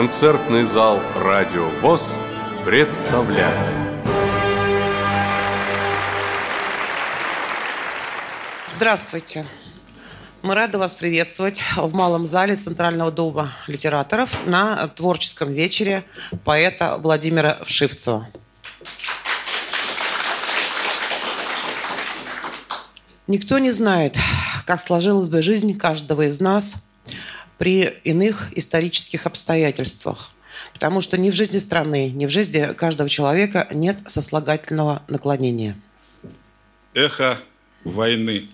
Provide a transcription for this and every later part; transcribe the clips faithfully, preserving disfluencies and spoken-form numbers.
Концертный зал Радио ВОС представляет. Здравствуйте. Мы рады вас приветствовать в малом зале Центрального дома литераторов на творческом вечере поэта Владимира Вшивцева. Никто не знает, как сложилась бы жизнь каждого из нас при иных исторических обстоятельствах. Потому что ни в жизни страны, ни в жизни каждого человека нет сослагательного наклонения. Эхо войны.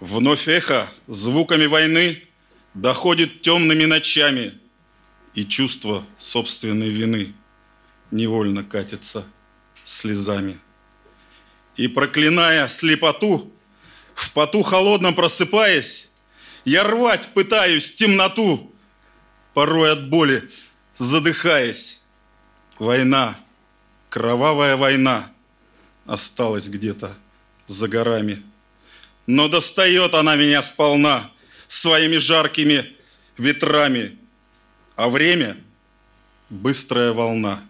Вновь эхо звуками войны доходит темными ночами, и чувство собственной вины невольно катится слезами. И, проклиная слепоту, в поту холодном просыпаясь, я рвать пытаюсь темноту, порой от боли задыхаясь. Война, кровавая война, осталась где-то за горами. Но достает она меня сполна своими жаркими ветрами. А время — быстрая волна.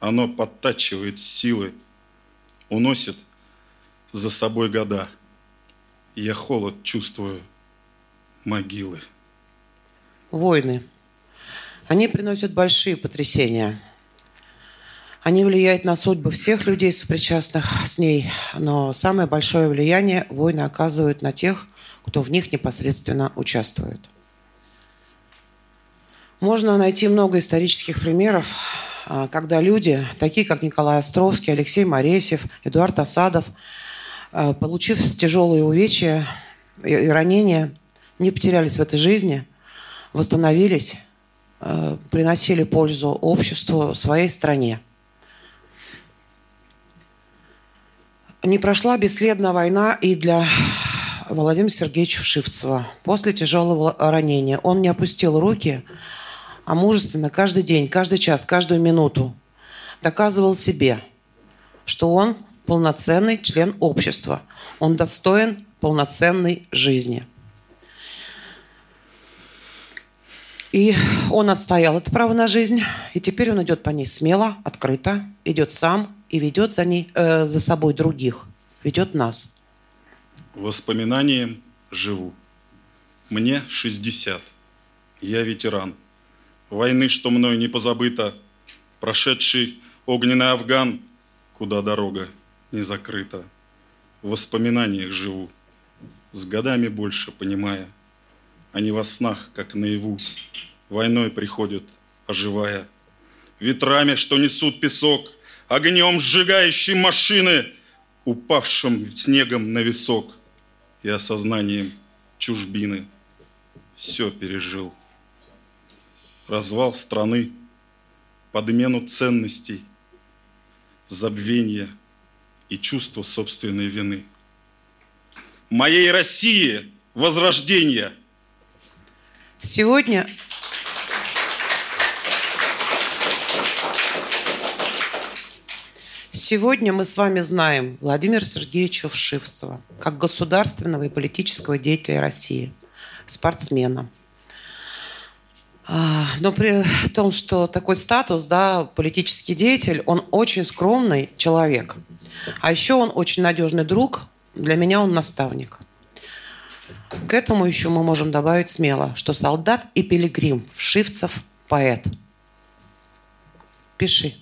Оно подтачивает силы, уносит за собой года. Я холод чувствую могилы. Войны. Они приносят большие потрясения. Они влияют на судьбы всех людей, сопричастных с ней. Но самое большое влияние войны оказывают на тех, кто в них непосредственно участвует. Можно найти много исторических примеров, когда люди, такие как Николай Островский, Алексей Маресьев, Эдуард Асадов, получив тяжелые увечья и ранения, не потерялись в этой жизни, восстановились, приносили пользу обществу, своей стране. Не прошла бесследно война и для Владимира Сергеевича Вшивцева. После тяжелого ранения он не опустил руки, а мужественно каждый день, каждый час, каждую минуту доказывал себе, что он полноценный член общества. Он достоин полноценной жизни. И он отстоял это право на жизнь, и теперь он идет по ней смело, открыто, идет сам, и ведет за, ней, э, за собой других, ведет нас. Воспоминанием живу. Мне шестьдесят. Я ветеран. Войны, что мною не позабыто, прошедший огненный Афган, куда дорога не закрыта. В воспоминаниях живу, с годами больше понимая, а не во снах, как наяву, войной приходят, оживая. Ветрами, что несут песок, огнем сжигающим машины, упавшим снегом на висок и осознанием чужбины. Все пережил. Развал страны, подмену ценностей, забвение и чувство собственной вины. Моей России возрождение. Сегодня... Сегодня мы с вами знаем Владимира Сергеевича Вшивцева как государственного и политического деятеля России, спортсмена. Но при том, что такой статус, да, политический деятель, он очень скромный человек. А еще он очень надежный друг, для меня он наставник. К этому еще мы можем добавить смело, что солдат и пилигрим Вшивцев поэт. Пиши.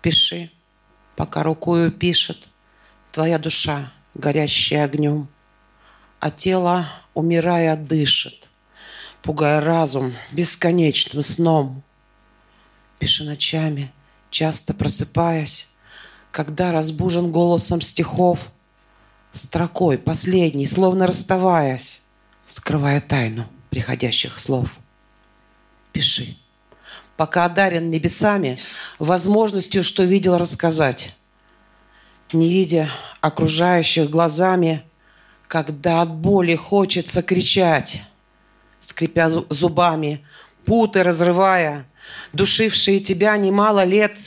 Пиши, пока рукою пишет твоя душа, горящая огнем, а тело, умирая, дышит, пугая разум бесконечным сном. Пиши ночами, часто просыпаясь, когда разбужен голосом стихов, строкой последней, словно расставаясь, скрывая тайну приходящих слов. Пиши, пока одарен небесами, возможностью, что видел, рассказать, не видя окружающих глазами, когда от боли хочется кричать, скрипя зубами, путы разрывая, душившие тебя немало лет.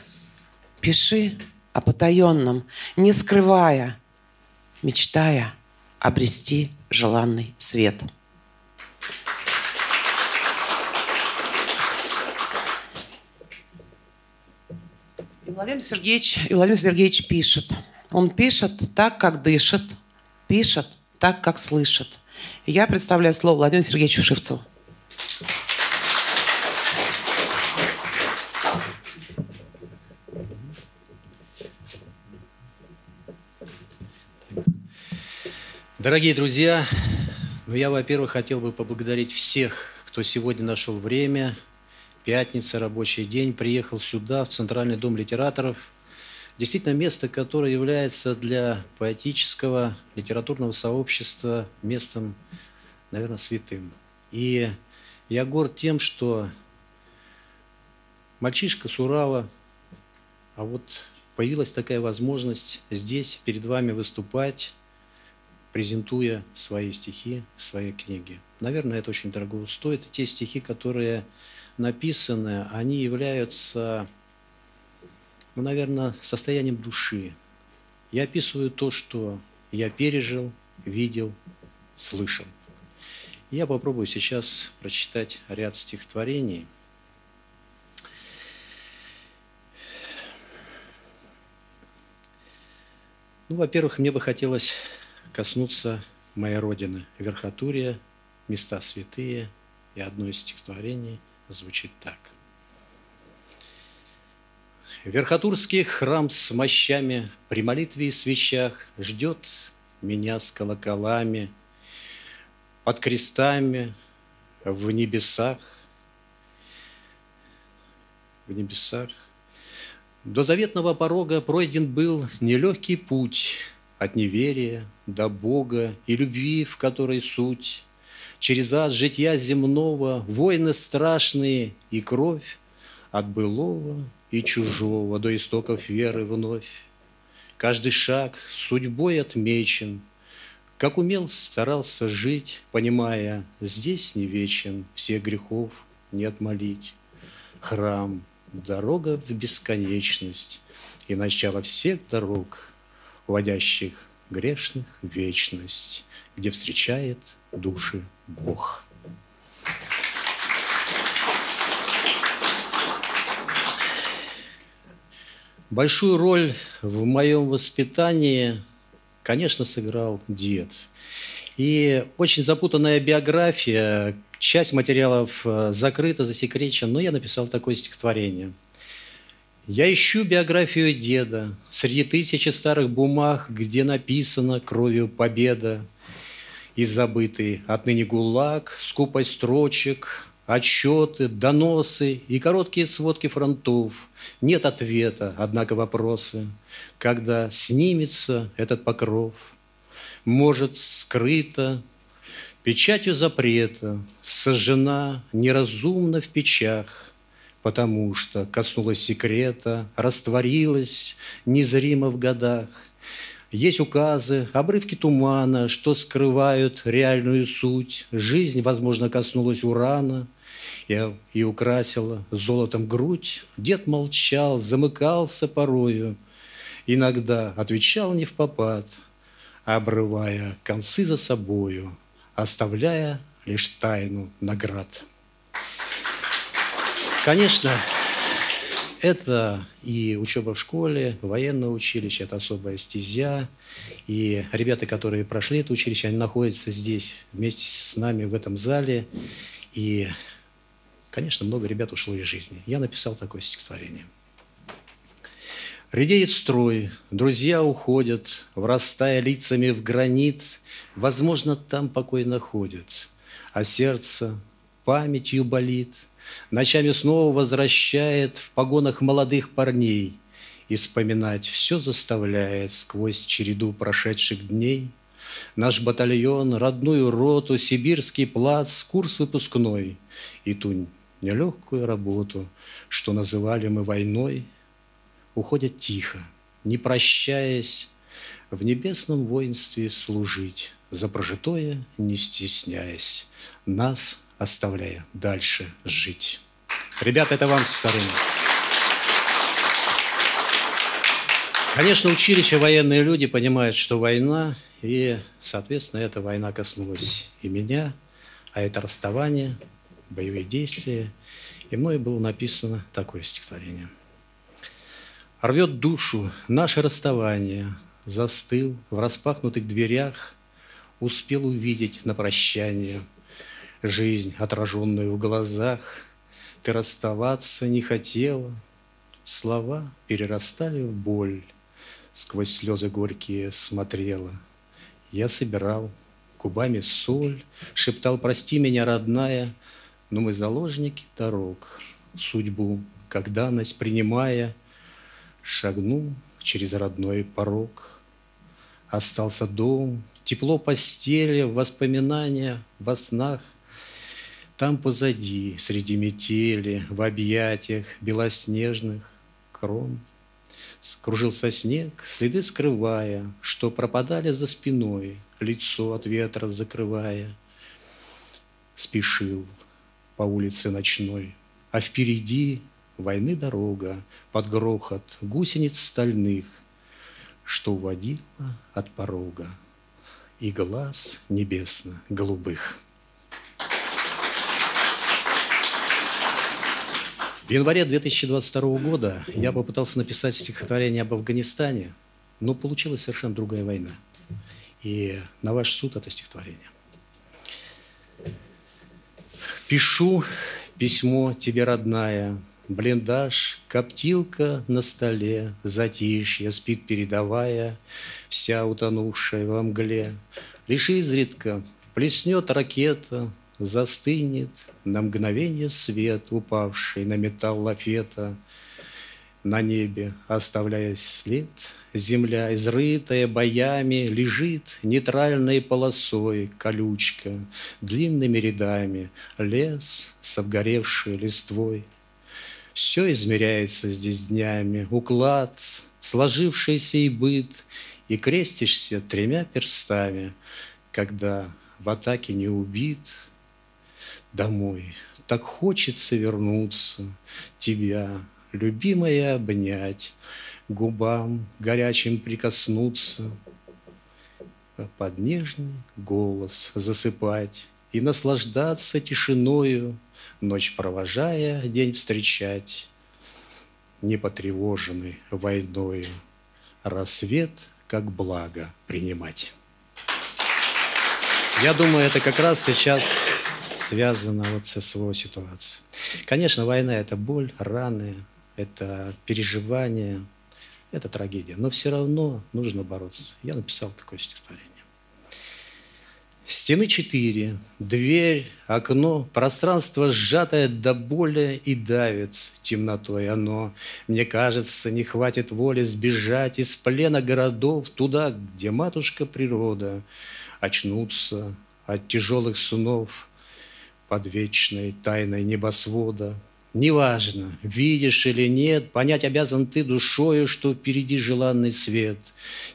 Пиши о потаенном, не скрывая, мечтая обрести желанный свет. Владимир Сергеевич, и Владимир Сергеевич пишет. Он пишет так, как дышит, пишет так, как слышит. И я представляю слово Владимиру Сергеевичу Вшивцеву. Дорогие друзья, я, во-первых, хотел бы поблагодарить всех, кто сегодня нашел время, пятница, рабочий день, приехал сюда, в Центральный дом литераторов. Действительно, место, которое является для поэтического, литературного сообщества местом, наверное, святым. И я горд тем, что мальчишка с Урала, а вот появилась такая возможность здесь перед вами выступать, презентуя свои стихи, свои книги. Наверное, это очень дорого стоит. И те стихи, которые написаны, они являются, ну, наверное, состоянием души. Я описываю то, что я пережил, видел, слышал. Я попробую сейчас прочитать ряд стихотворений. Ну, во-первых, мне бы хотелось коснуться моей родины, Верхотурья, места святые, и одно из стихотворений звучит так. Верхотурский храм с мощами при молитве и свечах ждет меня с колоколами, под крестами, в небесах, в небесах. До заветного порога пройден был нелегкий путь от неверия до Бога и любви, в которой суть. Через ад житья земного, войны страшные и кровь от былого и чужого до истоков веры вновь. Каждый шаг судьбой отмечен, как умел, старался жить, понимая, здесь не вечен, всех грехов не отмолить. Храм, дорога в бесконечность и начало всех дорог, уводящих грешных в вечность, где встречает души Бог. Большую роль в моем воспитании, конечно, сыграл дед. И очень запутанная биография, часть материалов закрыта, засекречена, но я написал такое стихотворение. Я ищу биографию деда среди тысячи старых бумаг, где написано кровью победа. И забытый отныне ГУЛАГ, скупость строчек, отчеты, доносы и короткие сводки фронтов. Нет ответа, однако вопросы, когда снимется этот покров. Может, скрыто печатью запрета, сожжена неразумно в печах, потому что коснулась секрета, растворилась незримо в годах. Есть указы, обрывки тумана, что скрывают реальную суть. Жизнь, возможно, коснулась урана и, и украсила золотом грудь. Дед молчал, замыкался порою, иногда отвечал не впопад, обрывая концы за собою, оставляя лишь тайну наград. Конечно, это и учеба в школе, военное училище, это особая стезя. И ребята, которые прошли это училище, они находятся здесь вместе с нами в этом зале. И, конечно, много ребят ушло из жизни. Я написал такое стихотворение. Редеет строй, друзья уходят, врастая лицами в гранит. Возможно, там покой находят, а сердце памятью болит. Ночами снова возвращает в погонах молодых парней и вспоминать все заставляет сквозь череду прошедших дней. Наш батальон, родную роту, сибирский плац, курс выпускной и ту нелегкую работу, что называли мы войной, уходят тихо, не прощаясь, в небесном воинстве служить, за прожитое не стесняясь, нас оставляя дальше жить. Ребята, это вам стихотворение. Конечно, училище, военные люди понимают, что война, и, соответственно, эта война коснулась и меня, а это расставание, боевые действия, и мной было написано такое стихотворение. Рвет душу наше расставание, застыл в распахнутых дверях, успел увидеть на прощание жизнь, отраженную в глазах. Ты расставаться не хотела, слова перерастали в боль, сквозь слезы горькие смотрела. Я собирал губами соль, шептал: прости меня, родная, но мы заложники дорог, судьбу, как данность принимая, шагнул через родной порог. Остался дом, тепло постели, воспоминания во снах. Там позади, среди метели, в объятиях белоснежных крон, кружился снег, следы скрывая, что пропадали за спиной, лицо от ветра закрывая. Спешил по улице ночной, а впереди войны дорога под грохот гусениц стальных, что уводила от порога и глаз небесно-голубых. В январе две тысячи двадцать второго года я попытался написать стихотворение об Афганистане, но получилась совершенно другая война. И на ваш суд это стихотворение. Пишу письмо тебе, родная, блиндаж, коптилка на столе, затишье спит передовая, вся утонувшая во мгле. Лишь изредка плеснет ракета, застынет на мгновение свет, упавший на металл лафета, на небе оставляя след. Земля, изрытая боями, лежит нейтральной полосой, колючка длинными рядами, лес с обгоревшей листвой. Все измеряется здесь днями, уклад, сложившийся и быт, и крестишься тремя перстами, когда в атаке не убит. Домой так хочется вернуться, тебя, любимая, обнять, губам горячим прикоснуться, под нежный голос засыпать и наслаждаться тишиною, ночь провожая, день встречать, не потревоженный войною, рассвет как благо принимать. Я думаю, это как раз сейчас связано вот со своей ситуацией. Конечно, война – это боль, раны, это переживания, это трагедия. Но все равно нужно бороться. Я написал такое стихотворение. Стены четыре, дверь, окно, пространство сжатое до боли и давит темнотой оно. Мне кажется, не хватит воли сбежать из плена городов туда, где матушка природа. Очнуться от тяжелых снов под вечной тайной небосвода. Неважно, видишь или нет, понять обязан ты душою, что впереди желанный свет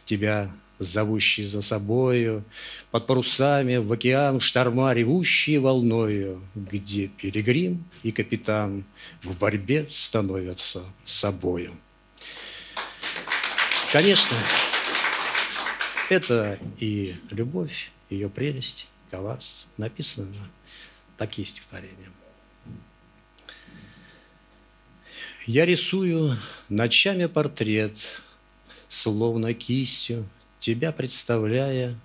тебя зовущий за собою, под парусами в океан, в шторма ревущие волною, где пилигрим и капитан в борьбе становятся собою. Конечно, это и любовь, ее прелесть, коварство. Написано на такие стихотворения. Я рисую ночами портрет, словно кистью, тебя представляя,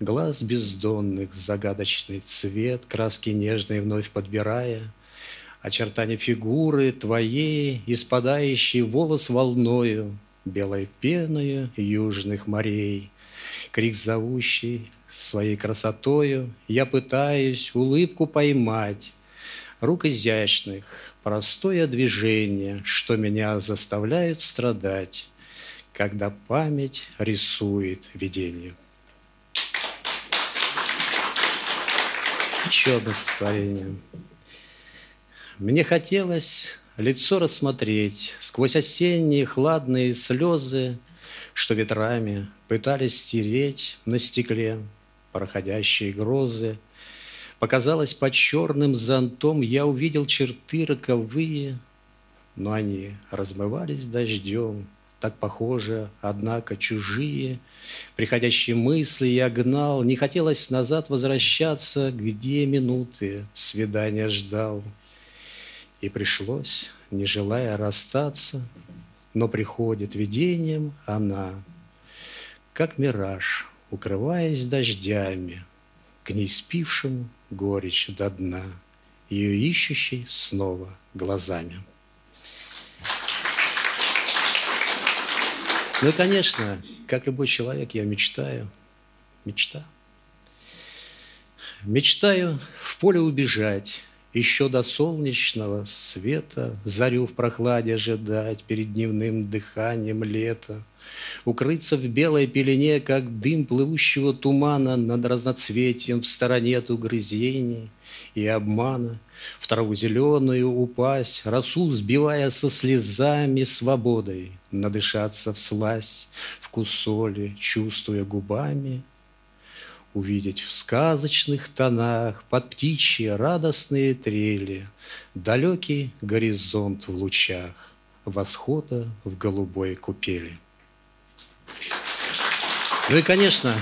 глаз бездонных, загадочный цвет, краски нежные вновь подбирая, очертания фигуры твоей, и спадающий волос волною, белой пеною южных морей, крик зовущий своей красотою, я пытаюсь улыбку поймать, рук изящных, простое движение, что меня заставляют страдать, когда память рисует видение. Еще одно стихотворение. Мне хотелось лицо рассмотреть сквозь осенние хладные слезы, что ветрами пытались стереть на стекле проходящие грозы. Показалось, под черным зонтом я увидел черты роковые, но они размывались дождем, так похоже, однако, чужие, приходящие мысли я гнал, не хотелось назад возвращаться, где минуты свидания ждал. И пришлось, не желая расстаться, но приходит видением она, как мираж, укрываясь дождями, к неиспившему горечь до дна, ее ищущий снова глазами. Ну и, конечно, как любой человек, я мечтаю, мечта, мечтаю в поле убежать, еще до солнечного света, зарю в прохладе ожидать, перед дневным дыханием лета, укрыться в белой пелене, как дым плывущего тумана, над разноцветием в стороне от угрызений и обмана, в траву зеленую упасть, росу сбивая со слезами свободой, надышаться вслазь, вкус соли, чувствуя губами, увидеть в сказочных тонах под птичьи радостные трели далекий горизонт в лучах восхода в голубой купели. Ну и, конечно,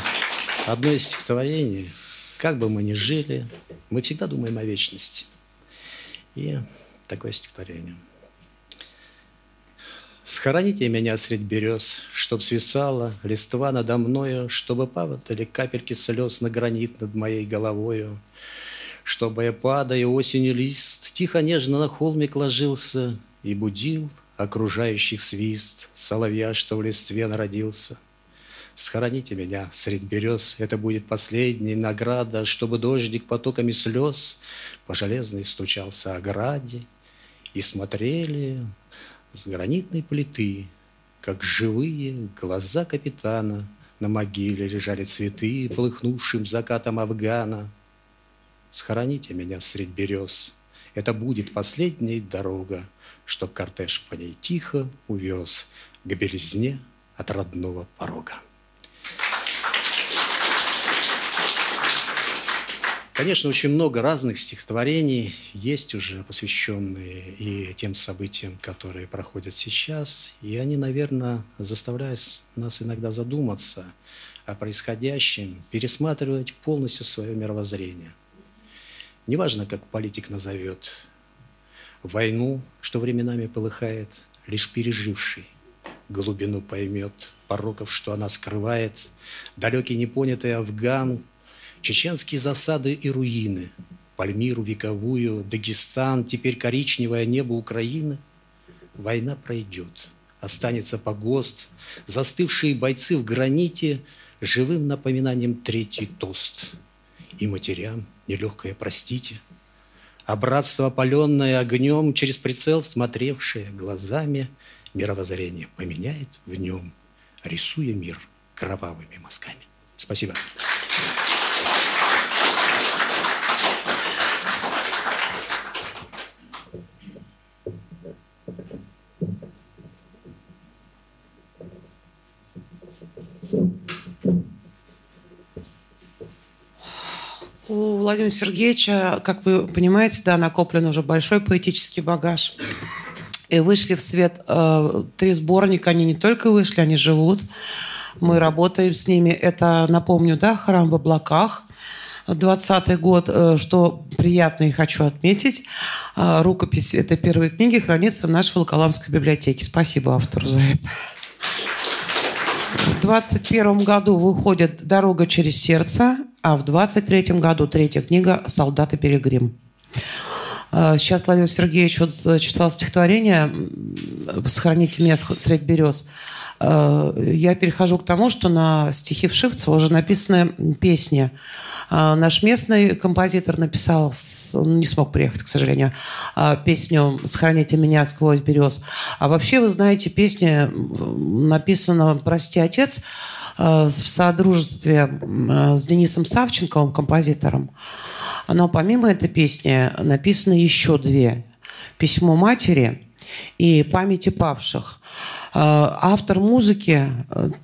одно из стихотворений. Как бы мы ни жили, мы всегда думаем о вечности. И такое стихотворение. Схороните меня средь берез, чтоб свисала листва надо мною, чтобы падали капельки слез на гранит над моей головою, чтобы я, падая осенью лист, тихо-нежно на холмик ложился и будил окружающих свист соловья, что в листве народился. Схороните меня средь берез, это будет последняя награда, чтобы дождик потоками слез по железной стучался ограде, и смотрели с гранитной плиты, как живые глаза капитана, на могиле лежали цветы полыхнувшим закатом Афгана. Схороните меня средь берез, это будет последняя дорога, чтоб кортеж по ней тихо увез к белизне от родного порога. Конечно, очень много разных стихотворений есть уже, посвященные и тем событиям, которые проходят сейчас. И они, наверное, заставляют нас иногда задуматься о происходящем, пересматривать полностью свое мировоззрение. Неважно, как политик назовет войну, что временами полыхает, лишь переживший глубину поймет пороков, что она скрывает, далекий непонятый Афган, чеченские засады и руины, Пальмиру вековую, Дагестан, теперь коричневое небо Украины. Война пройдет, останется погост, застывшие бойцы в граните, живым напоминанием третий тост. И матерям нелегкое простите, а братство, опаленное огнем, через прицел смотревшее глазами, мировоззрение поменяет в нем, рисуя мир кровавыми мазками. Спасибо. У Владимира Сергеевича, как вы понимаете, да, накоплен уже большой поэтический багаж. И вышли в свет э, три сборника. Они не только вышли, они живут. Мы работаем с ними. Это, напомню, да, «Храм в облаках», двадцатый год, э, что приятно и хочу отметить. Э, рукопись этой первой книги хранится в нашей Волоколамской библиотеке. Спасибо автору за это. В двадцать первом году выходит «Дорога через сердце», а в двадцать третьем году третья книга «Солдат и пилигрим». Сейчас Владимир Сергеевич вот читал стихотворение «Схороните меня средь берез». Я перехожу к тому, что на стихи Вшивцева уже написаны песни. Наш местный композитор написал, он не смог приехать, к сожалению, песню «Схороните меня сквозь берез». А вообще, вы знаете, песня написана «Прости, отец» в содружестве с Денисом Савченковым, композитором. Но помимо этой песни написаны еще две. «Письмо матери» и «Памяти павших». Автор музыки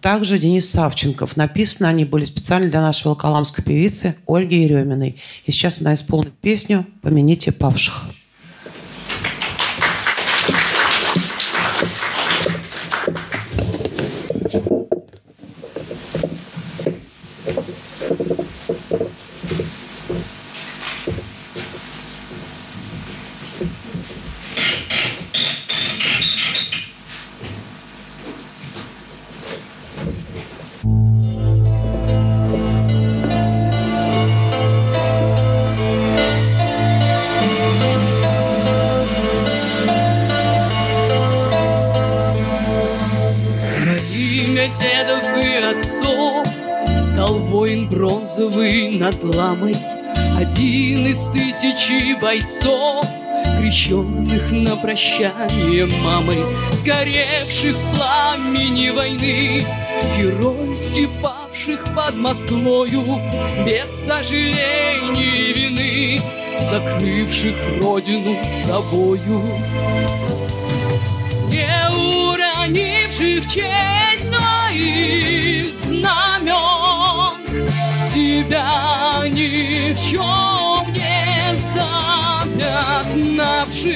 также Денис Савченков. Написаны они были специально для нашей волоколамской певицы Ольги Ереминой. И сейчас она исполнит песню «Помяните павших». Радламой, один из тысячи бойцов, крещенных на прощание мамой, сгоревших в пламени войны, геройски павших под Москвою, без сожаления и вины, закрывших родину собою, не уронивших честь своих знамен, себя ни в чем не запятнавших,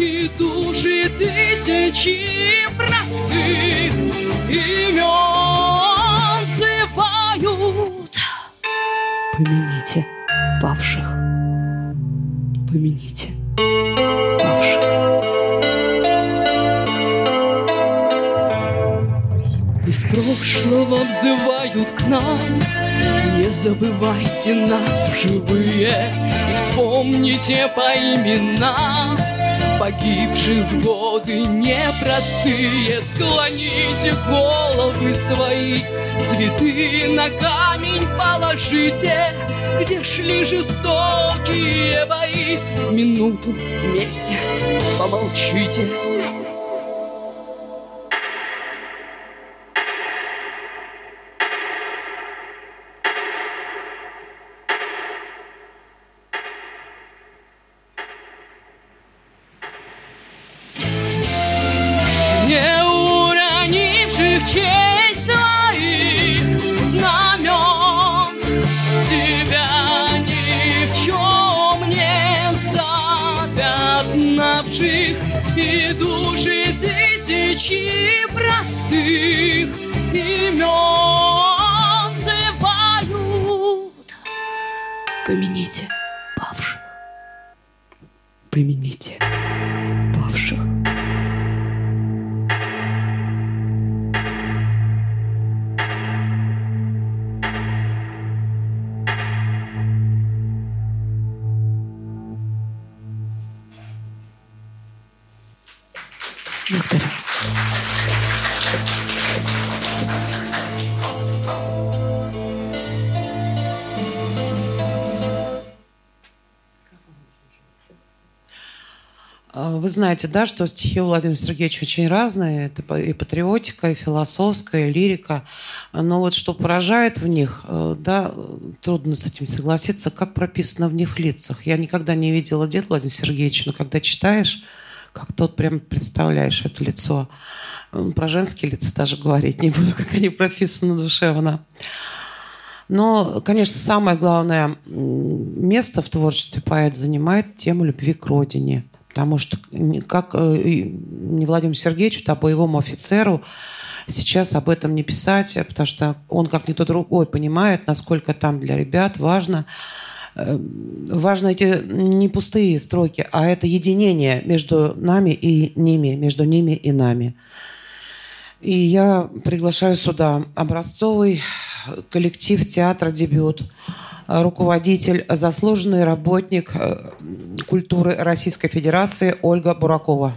и души тысячи простых имен зывают. Помяните павших, помяните павших. Из прошлого взывают к нам: не забывайте нас, живые, и вспомните по именам погибших в годы непростые. Склоните головы свои, цветы на камень положите, где шли жестокие бои. Минуту вместе помолчите. Вы знаете, да, что стихи у Владимира Сергеевича очень разные. Это и патриотика, и философская, и лирика. Но вот что поражает в них, да, трудно с этим согласиться, как прописано в них лицах. Я никогда не видела дед Владимира Сергеевича, но когда читаешь, как-то вот прям представляешь это лицо. Про женские лица даже говорить не буду, как они прописаны душевно. Но, конечно, самое главное место в творчестве поэт занимает тему любви к родине. Потому что как не Владимиру Сергеевичу, а боевому офицеру сейчас об этом не писать, потому что он, как никто другой, понимает, насколько там для ребят важно. Важно эти не пустые строки, а это единение между нами и ними, между ними и нами. И я приглашаю сюда образцовый коллектив театра «Дебют», руководитель, заслуженный работник культуры Российской Федерации Ольга Буракова.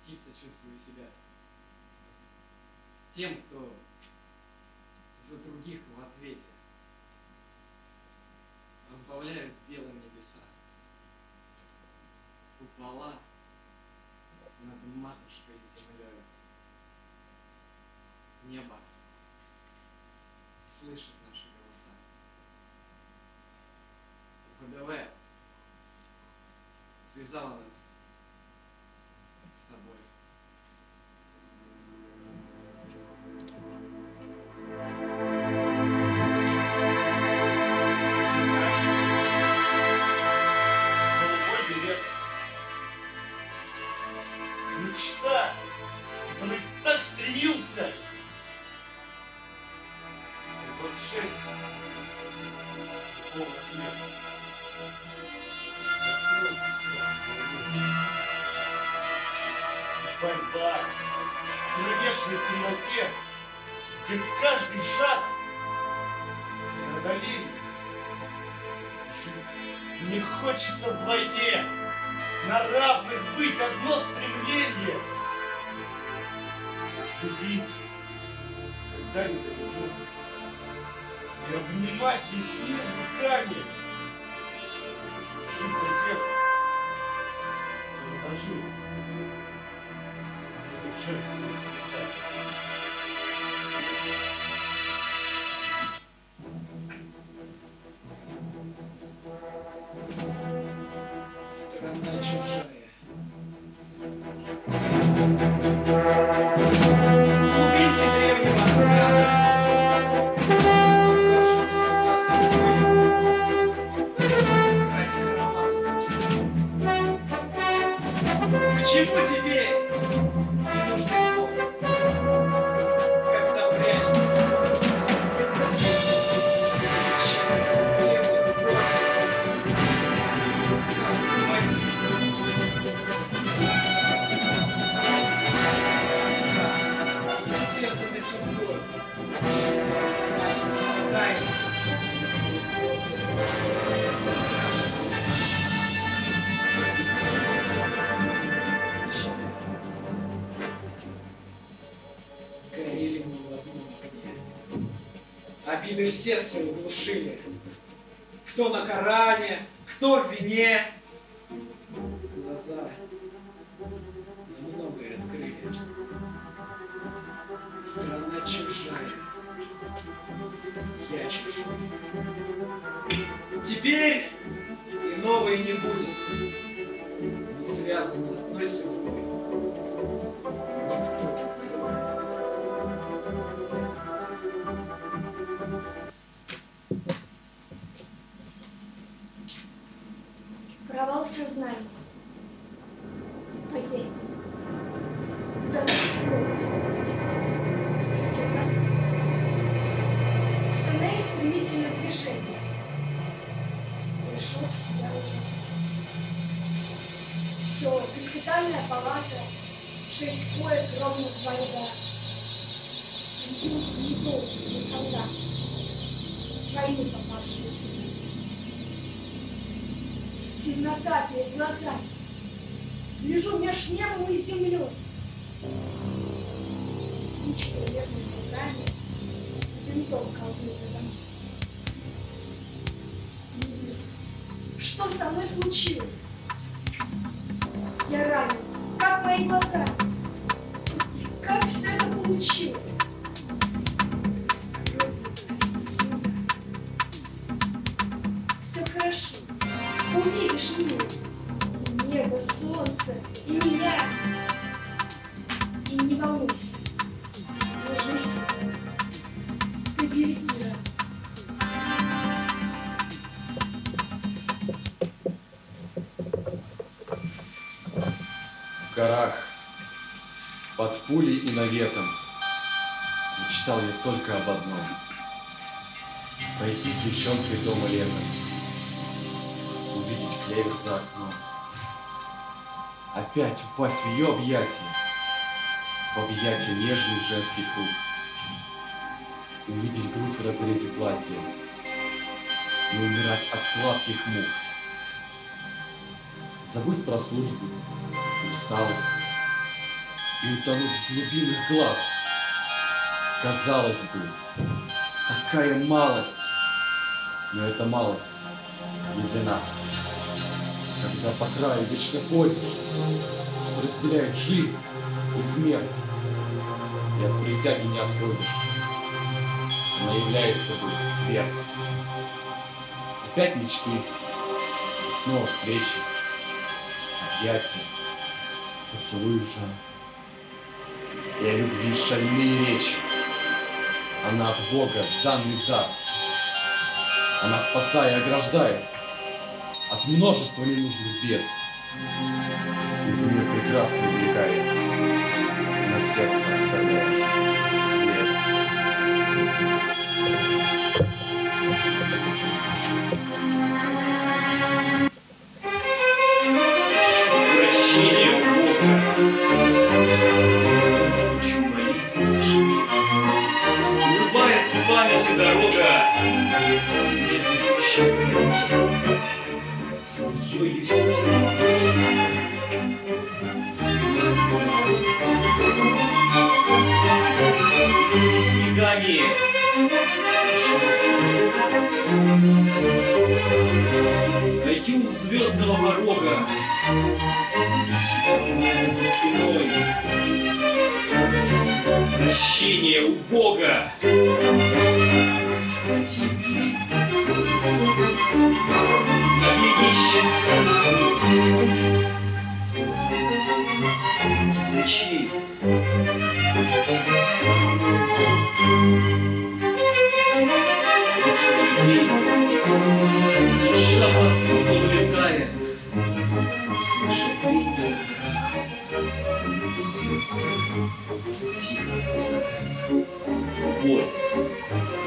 Птица чувствует себя тем, кто за других в ответе. Разбавляют белым небеса. Купола над матушкой землей. Небо слышит наши голоса. ФДВ связало нас с тобой. Обиды все свои глушили. Кто на Коране, кто в вине. Глаза многое открыли. Страна чужая. Я чужой. Теперь и новой не будет. Не связаны одной судьбой. Провал сознания. Потеря. Удар в область. Темнота. В тоннеле стремительное движение. Пришел в себя уже. Все. Госпитальная палата. Шесть коек ровных борьба. Идут не полные солдаты. Свои попавшие сюда. Темнота перед глазами. Лежу меж небом и землей. Спичка верными руками винтом колдует надо мной. Не вижу. Что со мной случилось? Я ранен. Как мои глаза? Как все это получилось? Все хорошо. Увидишь мир, небо, солнце и меня. И не волнуйся, ложись, ты береги нас. В горах, под пулей и наветом, мечтал я только об одном. Пойти с девчонкой дома летом. Клевер за окном. Опять упасть в ее объятия, в объятия нежных женских рук. Увидеть грудь в разрезе платья и умирать от сладких мук. Забыть про службу, усталость и утонуть в глубинах глаз. Казалось бы, такая малость, но это малость не для нас. Когда по краю вечной боли разделяют жизнь и смерть, и от присяги не откроешь, она является собой твердь. Опять мечты, и снова встречи, объятия, поцелуй жар. И о любви шальные речи, она от Бога данный дар. Она, спасая, ограждает от множества ненужных бед. И в мир прекрасно великает, на сердце оставляет след. Прошу прощения, Бога. Хочу молитву в тишине. Сплывает в памяти дорога. Нет, еще с нее и все снегами. Стою у звездного порога, за спиной прощение у Бога. Схвати вижу целую. Язычи, людей, душа под улетает, услышит меня, сердце тихо позовет. Боль,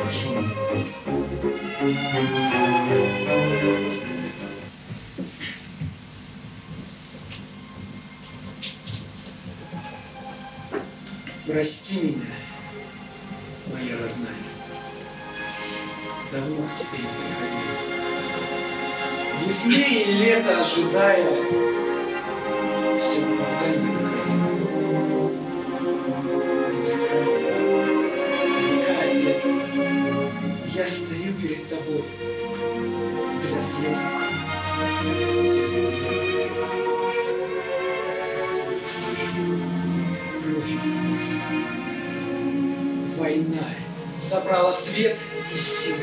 прошу меня петь. Прости меня, моя родная, давно к тебе не приходила. Весны и лето ожидая, все никогда не приходило. Великая дева, я стою перед тобой для слез сегодня. Война собрала свет и силу,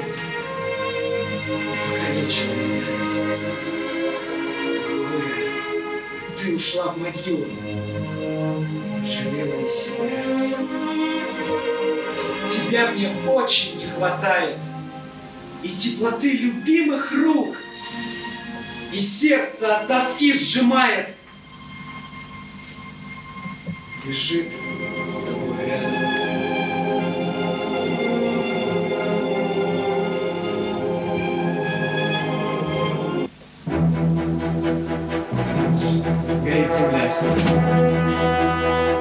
покалечила меня. Горе, ты ушла в могилу, жалела я себя. Тебя мне очень не хватает, и теплоты любимых рук, и сердце от тоски сжимает. Лежит с тобой рядом. Горит земля,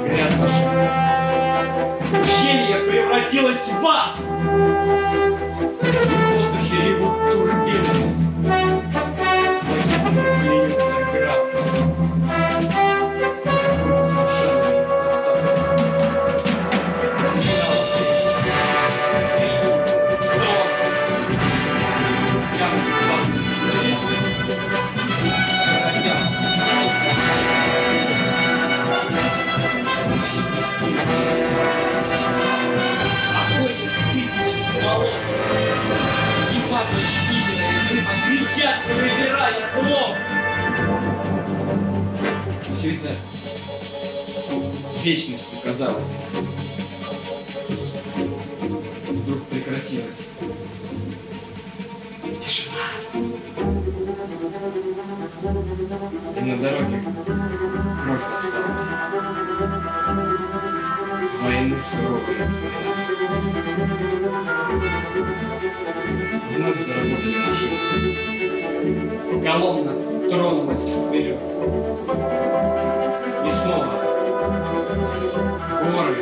горят машины. Ущелье превратилось в ад! И в воздухе ревут турбины. Погибнут пленницы град. Слушали из засады. Крики, стон. Ямы, панты, стрелы. Огонь из тысячи стволов, и папы спидеры кричат, выбирая зло. Все это вечностью казалось, вдруг прекратилось. Тишина. И на дороге кровь осталась. Войны суровые цены. Вновь заработали машины. Колонна тронулась вперед. И снова горы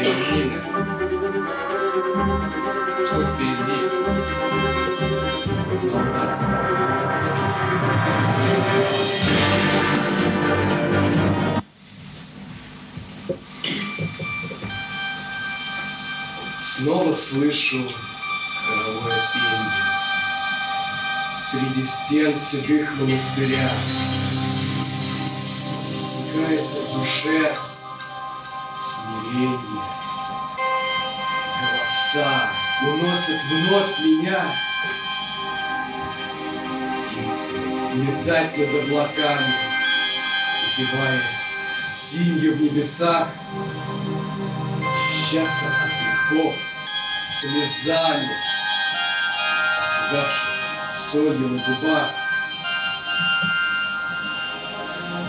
и равнины. Что впереди? Солдаты. Снова слышу хоровое пение среди стен седых монастыря. Какая-то в душе смирение. Голоса уносят вновь меня. Птицы летать над облаками, убиваясь синью в небесах, ощущаться от грехов слезами, оседавшей солью на губах.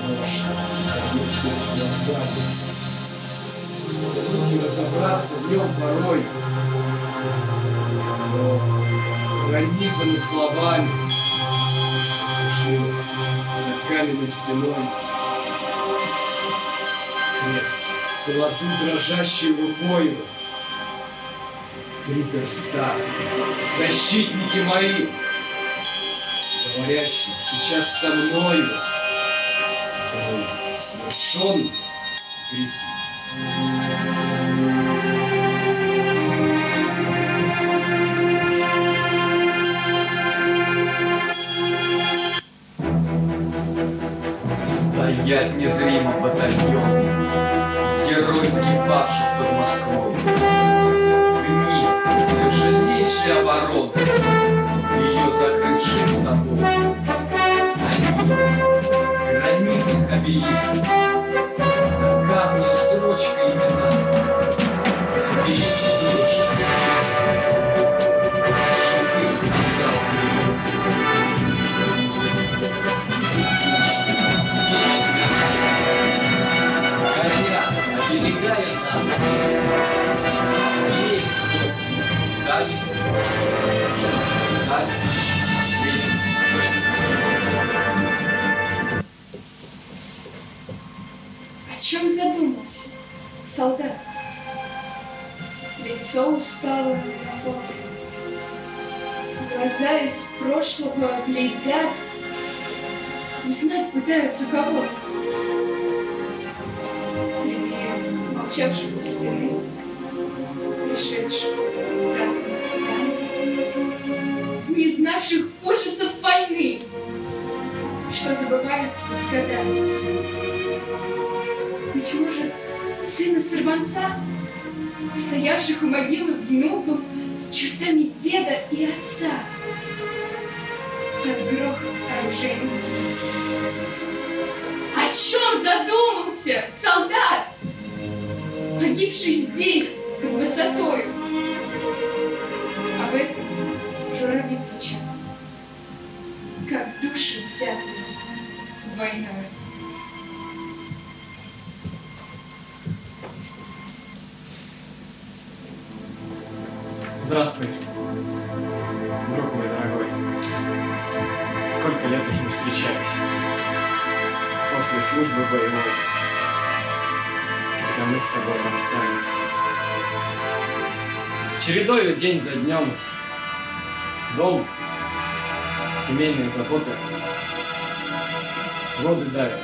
Нож встает перед глазами, и разобраться в нем порой, но пронизаны словами, что служил за каменной стеной. Крест кладу дрожащей рукою. Три перста, защитники мои, говорящие сейчас со мною, со мною смущенный крик. Стоят незримо батальон геройских павших под Москвой. Дни тяжелейшей обороны, ее закрывшие собой. Они гранитных обелисков, на камне строчка имена. Обелиск строчка обелисков, живых скандал. Оберегает нас, леет кровь, давит, давит, наследие. О чем задумался, солдат? Лицо усталое работы. Глаза из прошлого глядят, узнать пытаются кого-то. Молчавший пустыны, пришедший с разными цветами, не знавших ужасов войны, что забываются с годами. Ведь, может, сына сорванца, стоявших у могилы внуков с чертами деда и отца, под грохот оружейных звуков. О чем задумался, солдат? Погибший здесь, под высотою. Об этом журавли кричат, как души взяты войной. Здравствуй, друг мой дорогой. Сколько лет уже не встречались после службы боевой. Мы с тобой расстались. Чередою день за днем. Дом, семейные заботы, годы давят.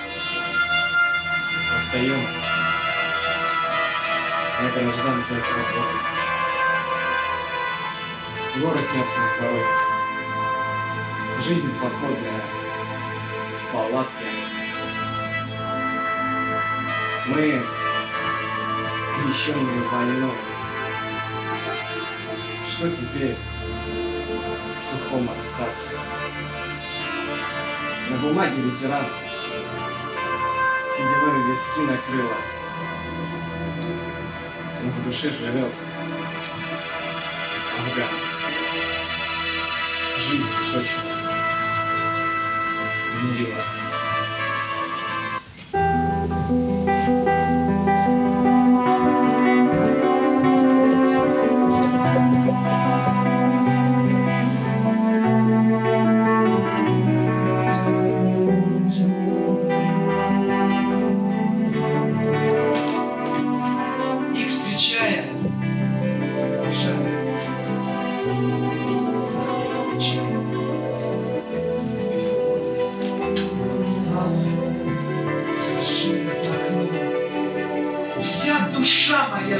Устаем. Я граждан только работы. Горы снятся на второй. Жизнь походная в палатке. Мы еще не выполнено. Что теперь в сухом отставке? На бумаге ветеран сединой виски накрыло, но в душе живет афган. Жизнь точно умерила.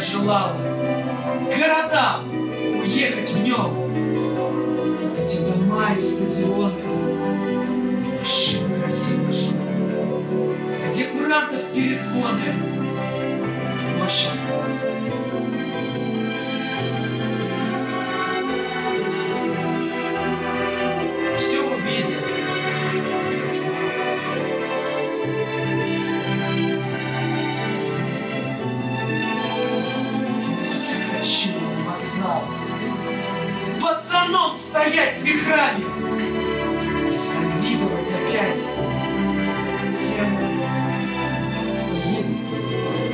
Желала, города ехать в нем, где дома и стадионы, и машины красивый шум, где курантов перезвоны, и машин голосов. Стоять с вихрами и завидовать опять тем, кто едет под звонок.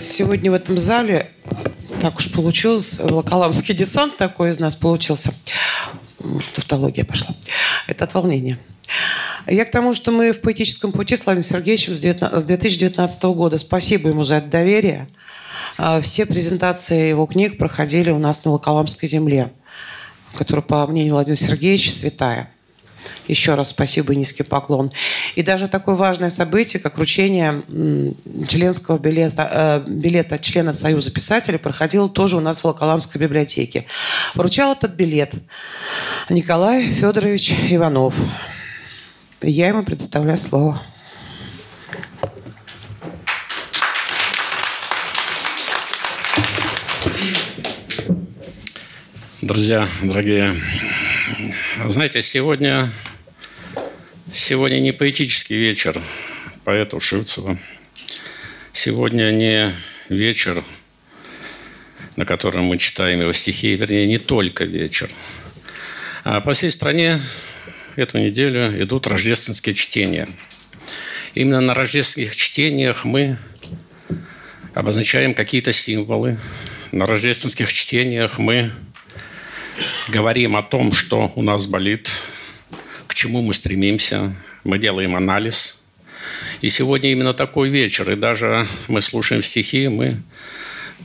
Сегодня в этом зале так уж получилось, волоколамский десант такой из нас получился. Тавтология пошла. Это от волнения. Я к тому, что мы в поэтическом пути с Владимиром Сергеевичем с две тысячи девятнадцатого года. Спасибо ему за это доверие. Все презентации его книг проходили у нас на Волоколамской земле, которая, по мнению Владимира Сергеевича, святая. Еще раз спасибо и низкий поклон. И даже такое важное событие, как вручение членского билета, билета члена Союза писателей, проходило тоже у нас в Волоколамской библиотеке. Вручал этот билет Николай Федорович Иванов. Я ему предоставляю слово. Друзья, дорогие, знаете, сегодня, сегодня не поэтический вечер поэта Вшивцева. Сегодня не вечер, на котором мы читаем его стихи, вернее, не только вечер. А по всей стране эту неделю идут рождественские чтения. Именно на рождественских чтениях мы обозначаем какие-то символы. На рождественских чтениях мы говорим о том, что у нас болит, к чему мы стремимся, мы делаем анализ. И сегодня именно такой вечер. И даже мы слушаем стихи, мы,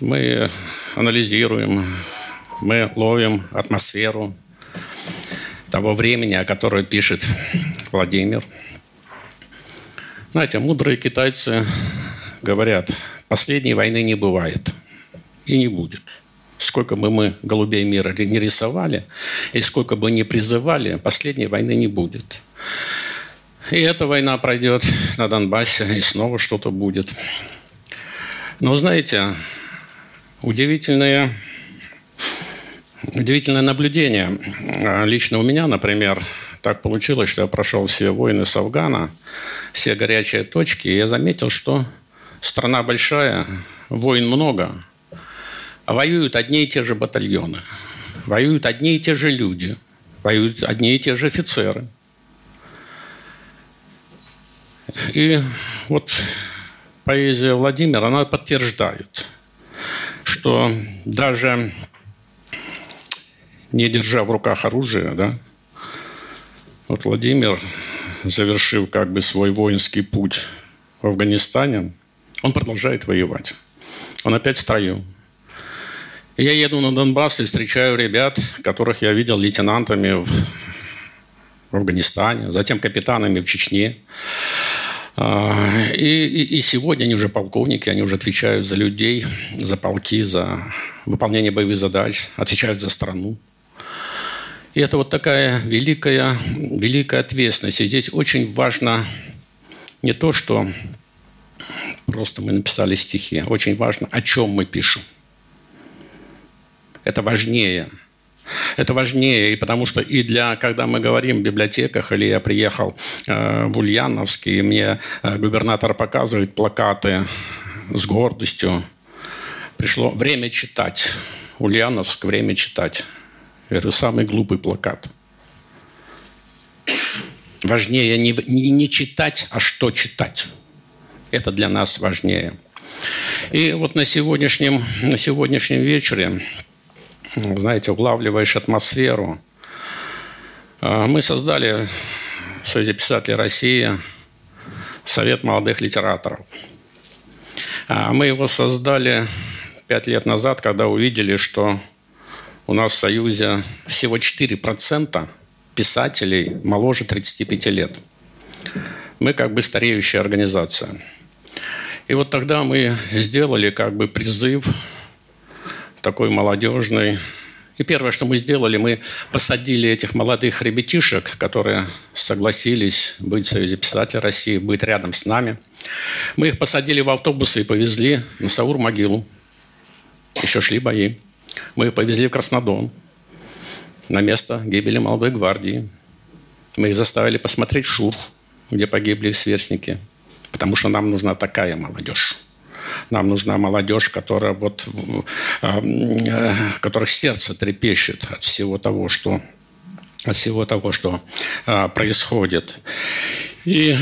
мы анализируем, мы ловим атмосферу того времени, о котором пишет Владимир. Знаете, мудрые китайцы говорят, последней войны не бывает и не будет. Сколько бы мы голубей мира не рисовали, и сколько бы ни призывали, последней войны не будет. И эта война пройдет на Донбассе, и снова что-то будет. Но, знаете, удивительное, удивительное наблюдение. Лично у меня, например, так получилось, что я прошел все войны с Афгана, все горячие точки, и я заметил, что страна большая, войн много, воюют одни и те же батальоны, воюют одни и те же люди, воюют одни и те же офицеры. И вот поэзия Владимира, она подтверждает, что даже не держа в руках оружие, да, вот Владимир, завершив как бы свой воинский путь в Афганистане, он продолжает воевать. Он опять в строю. Я еду на Донбасс и встречаю ребят, которых я видел лейтенантами в, в Афганистане, затем капитанами в Чечне. И, и, и сегодня они уже полковники, они уже отвечают за людей, за полки, за выполнение боевых задач, отвечают за страну. И это вот такая великая, великая ответственность. И здесь очень важно не то, что просто мы написали стихи, очень важно, о чем мы пишем. Это важнее. Это важнее, и потому что и для, когда мы говорим в библиотеках, или я приехал э, в Ульяновск, и мне э, губернатор показывает плакаты с гордостью. Пришло время читать. Ульяновск, время читать. Это самый глупый плакат. Важнее не, не, не читать, а что читать. Это для нас важнее. И вот на сегодняшнем, на сегодняшнем вечере, знаете, улавливаешь атмосферу. Мы создали в Союзе писателей России Совет молодых литераторов. Мы его создали пять лет назад, когда увидели, что у нас в Союзе всего четыре процента писателей моложе тридцати пяти лет. Мы как бы стареющая организация. И вот тогда мы сделали как бы призыв такой молодежный. И первое, что мы сделали, мы посадили этих молодых ребятишек, которые согласились быть в Союзе писателей России, быть рядом с нами. Мы их посадили в автобусы и повезли на Саур-могилу. Еще шли бои. Мы их повезли в Краснодон, на место гибели молодой гвардии. Мы их заставили посмотреть Шур, где погибли их сверстники. Потому что нам нужна такая молодежь. Нам нужна молодежь, которая вот, которых сердце трепещет от всего того, что, от всего того, что происходит. И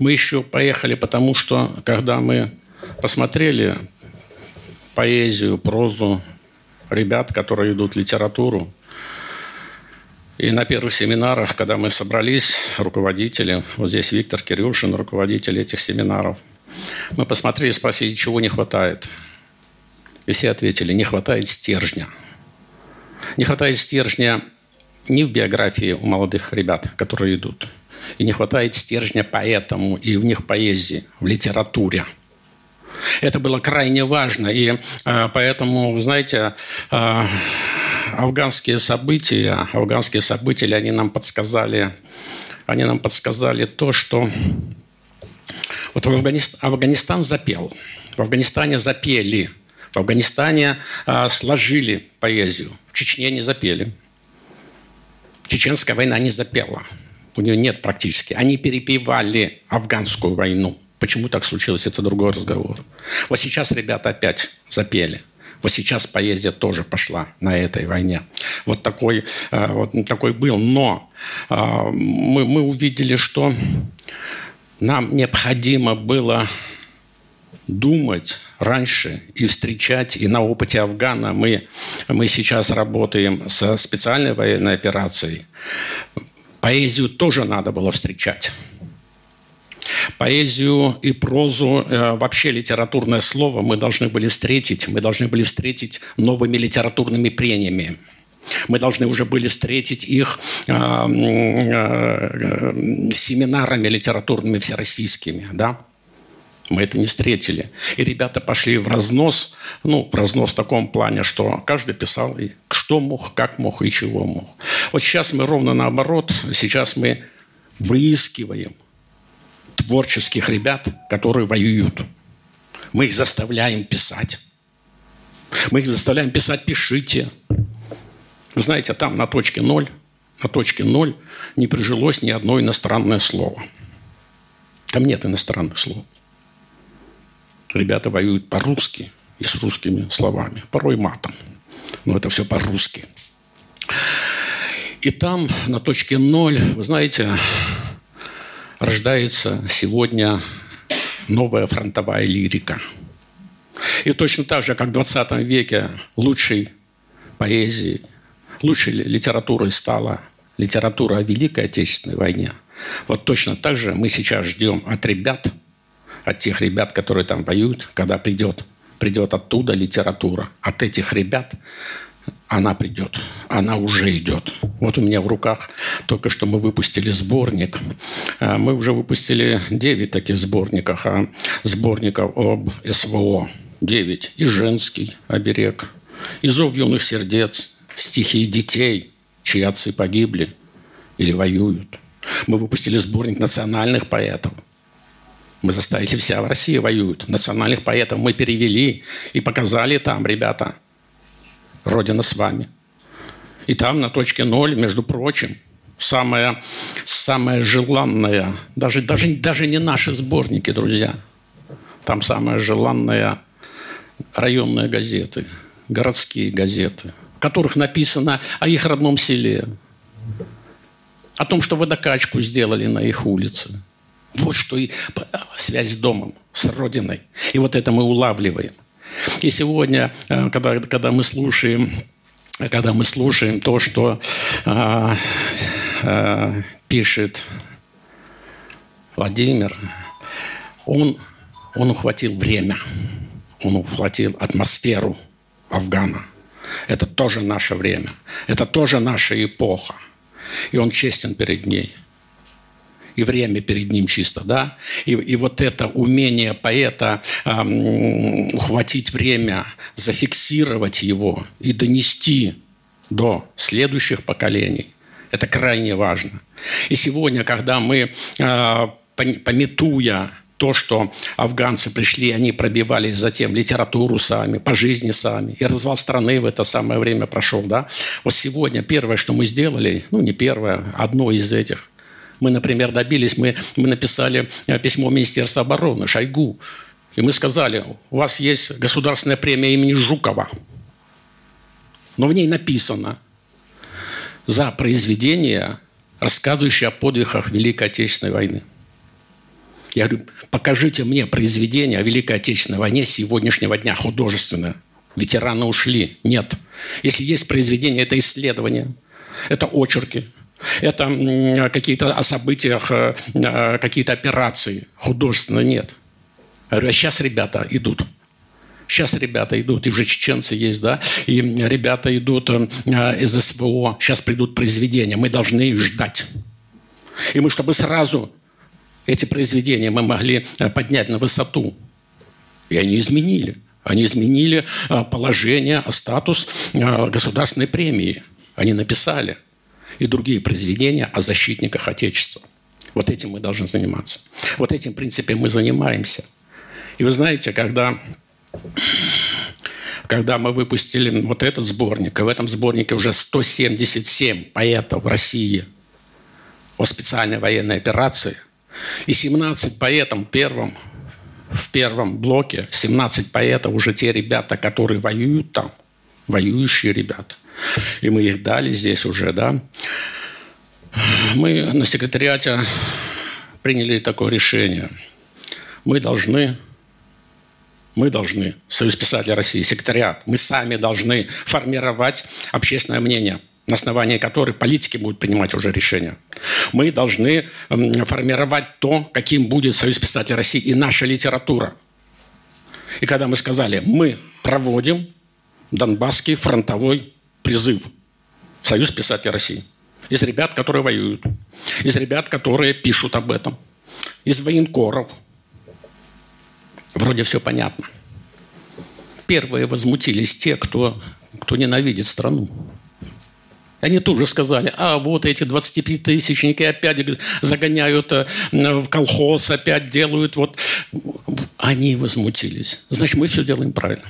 мы еще поехали, потому что, когда мы посмотрели поэзию, прозу ребят, которые идут в литературу, и на первых семинарах, когда мы собрались, руководители, вот здесь Виктор Кирюшин, руководитель этих семинаров, мы посмотрели, спросили, чего не хватает. И все ответили, не хватает стержня. Не хватает стержня ни в биографии у молодых ребят, которые идут, и не хватает стержня поэтому и в них поэзии, в литературе. Это было крайне важно. И э, поэтому, вы знаете, э, афганские события, афганские события, они нам подсказали, они нам подсказали то, что... Вот в Афганистан, Афганистан запел. В Афганистане запели. В Афганистане э, сложили поэзию. В Чечне не запели. Чеченская война не запела. У нее нет практически. Они перепевали афганскую войну. Почему так случилось, это другой разговор. Вот сейчас ребята опять запели. Вот сейчас поэзия тоже пошла на этой войне. Вот такой, э, вот такой был. Но э, мы, мы увидели, что... Нам необходимо было думать раньше и встречать. И на опыте Афгана мы, мы сейчас работаем со специальной военной операцией. Поэзию тоже надо было встречать. Поэзию и прозу, вообще литературное слово мы должны были встретить. Мы должны были встретить новыми литературными прениями. Мы должны уже были встретить их э, э, э, семинарами литературными всероссийскими. Да? Мы это не встретили. И ребята пошли в разнос, ну, в разнос в таком плане, что каждый писал, что мог, как мог и чего мог. Вот сейчас мы ровно наоборот. Сейчас мы выискиваем творческих ребят, которые воюют. Мы их заставляем писать. Мы их заставляем писать «пишите». Вы знаете, там на точке ноль, на точке ноль не прижилось ни одно иностранное слово. Там нет иностранных слов. Ребята воюют по-русски и с русскими словами. Порой матом. Но это все по-русски. И там на точке ноль, вы знаете, рождается сегодня новая фронтовая лирика. И точно так же, как в двадцатом веке лучшей поэзии, лучшей литературой стала литература о Великой Отечественной войне. Вот точно так же мы сейчас ждем от ребят, от тех ребят, которые там воюют, когда придет, придет оттуда литература. От этих ребят она придет, она уже идет. Вот у меня в руках только что мы выпустили сборник. Мы уже выпустили девять таких сборников, сборников об СВО. девять. И женский оберег, и зов юных сердец, стихи детей, чьи отцы погибли или воюют. Мы выпустили сборник национальных поэтов. Мы заставили, вся Россия воюет. Национальных поэтов мы перевели и показали там, ребята, Родина с вами. И там на точке ноль, между прочим, самое, самое желанное, даже, даже, даже не наши сборники, друзья, там самое желанное районные газеты, городские газеты, в которых написано о их родном селе, о том, что водокачку сделали на их улице. Вот что и связь с домом, с родиной. И вот это мы улавливаем. И сегодня, когда, когда, мы, слушаем, когда мы слушаем то, что а, а, пишет Владимир, он, он ухватил время, он ухватил атмосферу Афгана. Это тоже наше время, это тоже наша эпоха. И он честен перед ней. И время перед ним чисто, да? И, и вот это умение поэта эм, ухватить время, зафиксировать его и донести до следующих поколений, это крайне важно. И сегодня, когда мы, э, пометуя то, что афганцы пришли, они пробивались затем литературу сами, по жизни сами. И развал страны в это самое время прошел, да? Вот сегодня первое, что мы сделали, ну, не первое, одно из этих, мы, например, добились, мы, мы написали письмо Министерства обороны, Шойгу. И мы сказали, у вас есть государственная премия имени Жукова. Но в ней написано за произведение, рассказывающее о подвигах Великой Отечественной войны. Я говорю, покажите мне произведение о Великой Отечественной войне сегодняшнего дня, художественное. Ветераны ушли. Нет. Если есть произведение, это исследования, это очерки. Это какие-то о событиях, какие-то операции. Художественно нет. Я говорю, а сейчас ребята идут. Сейчас ребята идут. И уже чеченцы есть, да? И ребята идут из СВО. Сейчас придут произведения. Мы должны их ждать. И мы, чтобы сразу эти произведения мы могли поднять на высоту. И они изменили. Они изменили положение, статус государственной премии. Они написали. И другие произведения о защитниках Отечества. Вот этим мы должны заниматься. Вот этим, в принципе, мы занимаемся. И вы знаете, когда, когда мы выпустили вот этот сборник, и в этом сборнике уже сто семьдесят семь поэтов России о специальной военной операции, и семнадцать поэтов первым, в первом блоке, семнадцать поэтов уже те ребята, которые воюют там, воюющие ребята. И мы их дали здесь уже, да. Мы на секретариате приняли такое решение. Мы должны, мы должны, Союз писателей России, секретариат, мы сами должны формировать общественное мнение, на основании которой политики будут принимать уже решения. Мы должны формировать то, каким будет Союз писателей России и наша литература. И когда мы сказали, мы проводим Донбасский фронтовой призыв в Союз писателей России. Из ребят, которые воюют. Из ребят, которые пишут об этом. Из военкоров. Вроде все понятно. Первые возмутились те, кто, кто ненавидит страну. Они тут же сказали, а вот эти двадцатипятитысячники опять загоняют в колхоз, опять делают. Вот. Они возмутились. Значит, мы все делаем правильно.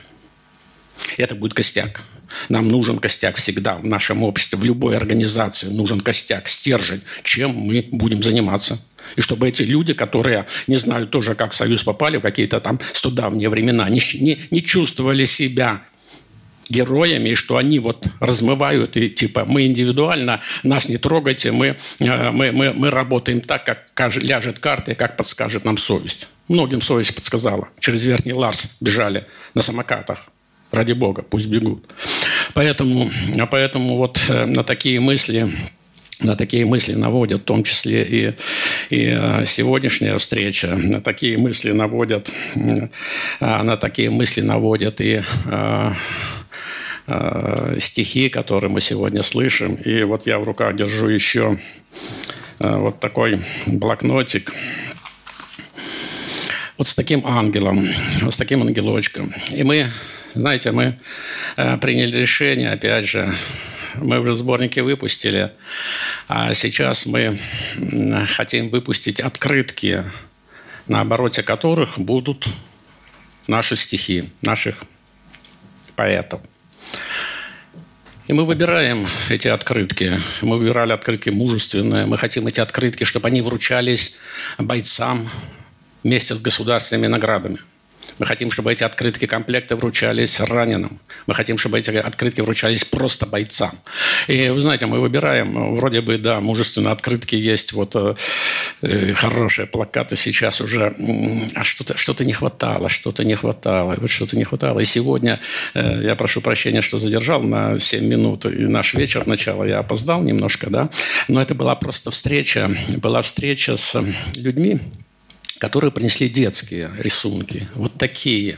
Это будет костяк. Нам нужен костяк всегда в нашем обществе, в любой организации нужен костяк, стержень, чем мы будем заниматься. И чтобы эти люди, которые не знают тоже, как в Союз попали, в какие-то там стодавние времена, не, не, не чувствовали себя героями, и что они вот размывают, и типа мы индивидуально, нас не трогайте, мы, мы, мы, мы работаем так, как ляжет карта и как подскажет нам совесть. Многим совесть подсказала. Через Верхний Ларс бежали на самокатах. Ради Бога, пусть бегут. Поэтому, поэтому вот на такие мысли, на такие мысли наводят, в том числе и, и сегодняшняя встреча, на такие мысли наводят, на такие мысли наводят и а, а, стихи, которые мы сегодня слышим. И вот я в руках держу еще вот такой блокнотик. Вот с таким ангелом, вот с таким ангелочком. И мы... Знаете, мы э, приняли решение, опять же, мы уже сборники выпустили, а сейчас мы э, хотим выпустить открытки, на обороте которых будут наши стихи, наших поэтов. И мы выбираем эти открытки. Мы выбирали открытки мужественные. Мы хотим эти открытки, чтобы они вручались бойцам вместе с государственными наградами. Мы хотим, чтобы эти открытки-комплекты вручались раненым. Мы хотим, чтобы эти открытки вручались просто бойцам. И, вы знаете, мы выбираем, вроде бы, да, мужественно открытки есть, вот э, хорошие плакаты сейчас уже, а что-то, что-то не хватало, что-то не хватало, вот что-то не хватало. И сегодня, э, я прошу прощения, что задержал на семь минут, и наш вечер, начало я опоздал немножко, да, но это была просто встреча, была встреча с людьми, которые принесли детские рисунки, вот такие.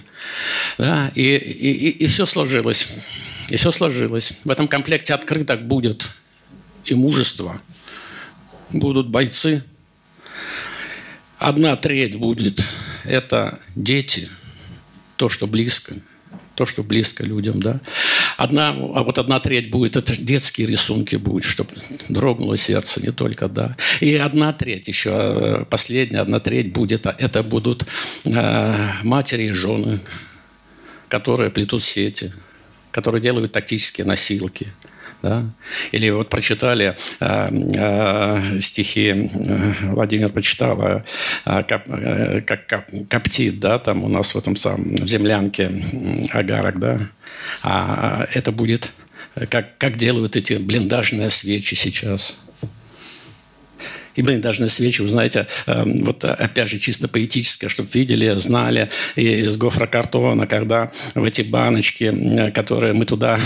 Да? И, и, и все сложилось. И все сложилось. В этом комплекте открыток будет и мужество. Будут бойцы. Одна треть будет – это дети, то, что близко. То, что близко людям, да. Одна, а вот одна треть будет, это детские рисунки будут, чтобы дрогнуло сердце, не только, да. И одна треть еще, последняя, одна треть будет, это будут э, матери и жены, которые плетут сети, которые делают тактические носилки, да. Или вот прочитали э, э, стихи, э, Владимир прочитал, э, э, как, э, как коптит, да, там у нас в этом самом, в землянке агарок, да, а это будет, как, как делают эти блиндажные свечи сейчас. И блиндажные свечи, вы знаете, э, вот опять же чисто поэтическое, чтобы видели, знали, и из гофрокартона, когда в эти баночки, которые мы туда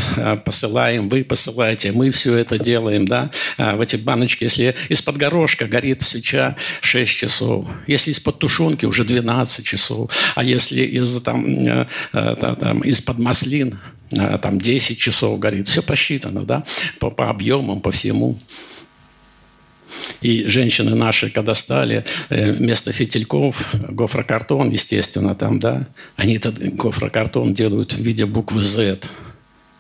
посылаем, вы посылаете, мы все это делаем, да, в эти баночки, если из-под горошка горит свеча шесть часов, если из-под тушенки уже двенадцать часов, а если из, там, э, э, там, из-под маслин э, там десять часов горит, все просчитано, да, по, по объемам, по всему. И женщины наши, когда стали, вместо фитильков гофрокартон, естественно, там, да, они этот гофрокартон делают в виде буквы «З».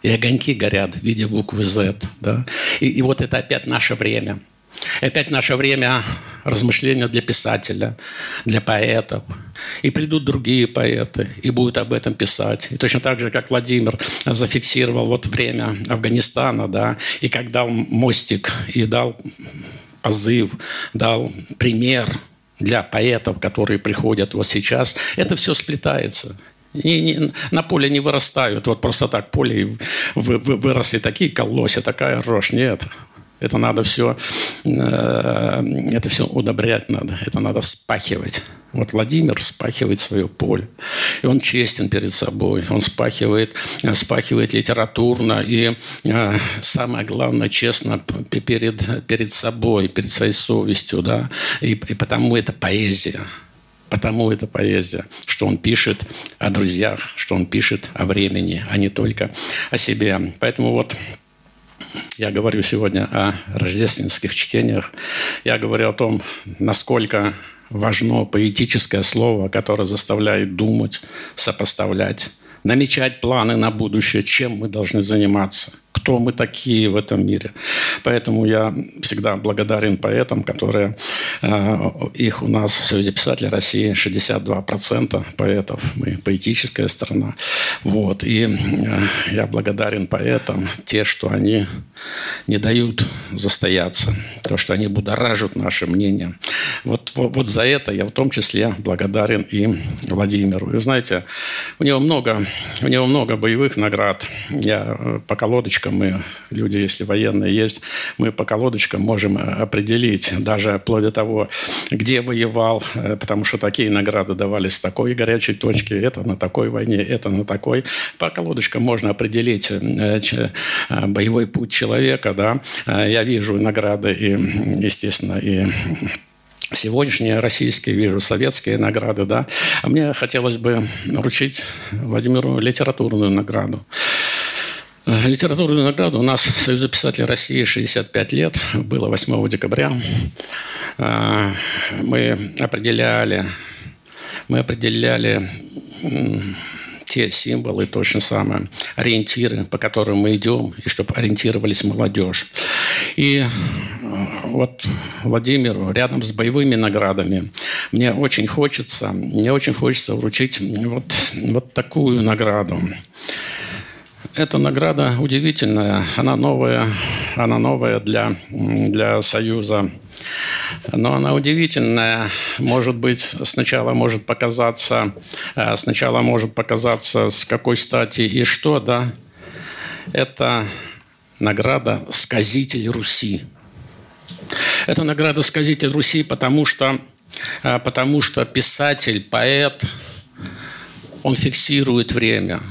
И огоньки горят в виде буквы «З». Да? И, и вот это опять наше время. Опять наше время размышления для писателя, для поэтов. И придут другие поэты, и будут об этом писать. И точно так же, как Владимир зафиксировал вот время Афганистана, да, и как дал мостик, и дал... позыв, дал пример для поэтов, которые приходят вот сейчас. Это все сплетается. Не, не, на поле не вырастают. Вот просто так поле вы, вы, выросли такие колосья, такая рожь. Нет. Это надо все, э, это все удобрять надо. Это надо вспахивать. Вот Владимир вспахивает свое поле. И он честен перед собой. Он вспахивает, вспахивает литературно. И э, самое главное, честно перед, перед собой, перед своей совестью. Да? И, и потому это поэзия. Потому это поэзия, что он пишет о друзьях, что он пишет о времени, а не только о себе. Поэтому вот... Я говорю сегодня о рождественских чтениях. Я говорю о том, насколько важно поэтическое слово, которое заставляет думать, сопоставлять, намечать планы на будущее, чем мы должны заниматься, кто мы такие в этом мире. Поэтому я всегда благодарен поэтам, которые... Их у нас в Союзе писателей России шестьдесят два процента поэтов. Мы поэтическая страна. Вот. И я благодарен поэтам те, что они не дают застояться, то, что они будоражат наше мнение. Вот, вот, вот за это я в том числе благодарен и Владимиру. И вы знаете, у него много, у него много боевых наград. Я по колодочкам, мы, люди, если военные есть, мы по колодочкам можем определить, даже вплоть до того, где воевал, потому что такие награды давались в такой горячей точке, это на такой войне, это на такой. По колодочкам можно определить боевой путь человека, да. Я вижу награды и, естественно, и сегодняшние российские, вижу советские награды, да. А мне хотелось бы вручить Владимиру литературную награду. Литературную награду у нас в Союзе писателей России шестьдесят пять лет, было восьмого декабря. Мы определяли, мы определяли те символы, точно самое, ориентиры, по которым мы идем, и чтобы ориентировались молодежь. И вот Владимиру рядом с боевыми наградами мне очень хочется, мне очень хочется вручить вот, вот такую награду. Эта награда удивительная, она новая, она новая для, для Союза но она удивительная. Может быть, сначала может показаться, сначала может показаться, с какой стати и что, да. Это награда «Сказитель Руси». Это награда «Сказитель Руси», потому что, потому что писатель, поэт, он фиксирует время.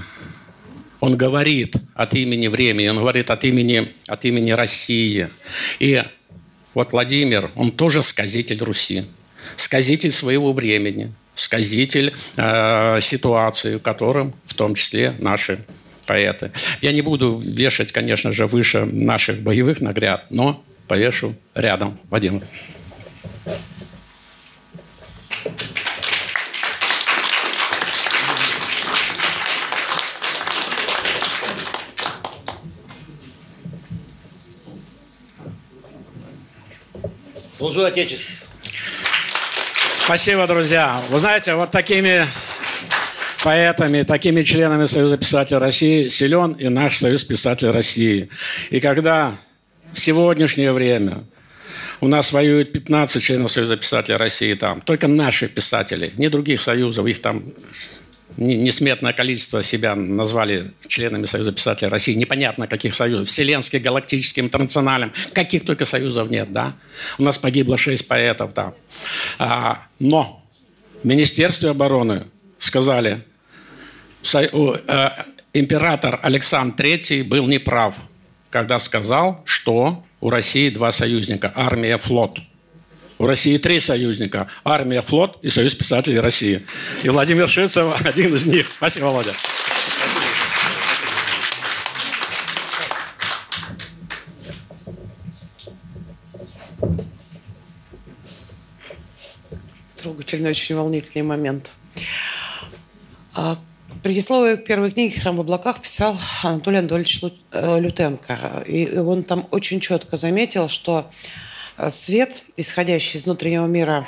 Он говорит от имени времени, он говорит от имени, от имени России. И вот Владимир, он тоже сказитель Руси, сказитель своего времени, сказитель э, ситуации, в которой в том числе наши поэты. Я не буду вешать, конечно же, выше наших боевых наград, но повешу рядом. Владимир. Служу Отечеству. Спасибо, друзья. Вы знаете, вот такими поэтами, такими членами Союза писателей России силен и наш Союз писателей России. И когда в сегодняшнее время у нас воюет пятнадцать членов Союза писателей России там, только наши писатели, не других союзов, их там несметное количество себя назвали членами Союза писателей России. Непонятно, каких союзов. Вселенских, галактических, интернациональных. Каких только союзов нет, да? У нас погибло шесть поэтов, да. А, но в Министерстве обороны сказали, со, э, император Александр третий был неправ, когда сказал, что у России два союзника – армия, флот. У России три союзника – армия, флот и Союз писателей России. И Владимир Сергеевич Вшивцев один из них. Спасибо, Володя. Трогательный, очень волнительный момент. Предисловие первой книги «Храм в облаках» писал Анатолий Анатольевич Лютенко. И он там очень четко заметил, что свет, исходящий из внутреннего мира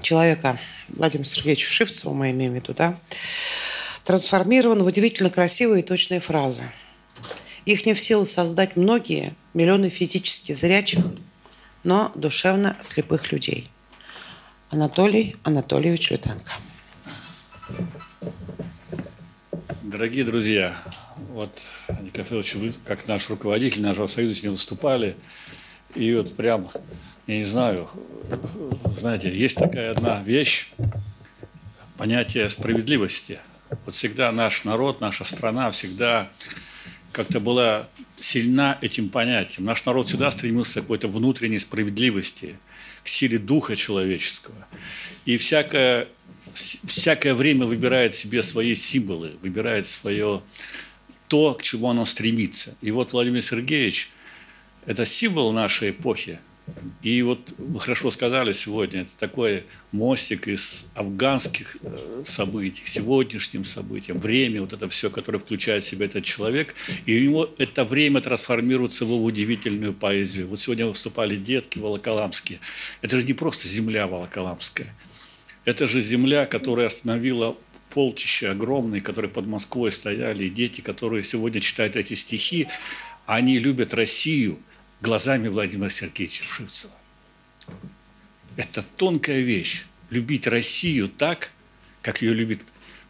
человека, Владимира Сергеевича Вшивцева, мы имеем в виду, да, трансформирован в удивительно красивые и точные фразы. Их не в силу создать многие миллионы физически зрячих, но душевно слепых людей. Анатолий Анатольевич Лютенко. Дорогие друзья, вот, Николай Федорович, вы, как наш руководитель нашего союза, с ним выступали. И вот прям, я не знаю, знаете, есть такая одна вещь, понятие справедливости. Вот всегда наш народ, наша страна всегда как-то была сильна этим понятием. Наш народ всегда стремился к какой-то внутренней справедливости, к силе духа человеческого. И всякое, всякое время выбирает себе свои символы, выбирает свое то, к чему оно стремится. И вот Владимир Сергеевич... Это символ нашей эпохи. И вот вы хорошо сказали сегодня, это такой мостик из афганских событий к сегодняшним событиям, время, вот это все, которое включает в себя этот человек, и у него это время трансформируется в удивительную поэзию. Вот сегодня выступали детки волоколамские. Это же не просто земля волоколамская. Это же земля, которая остановила полчища огромные, которые под Москвой стояли, и дети, которые сегодня читают эти стихи, они любят Россию глазами Владимира Сергеевича Вшивцева. Это тонкая вещь. Любить Россию так, как ее любит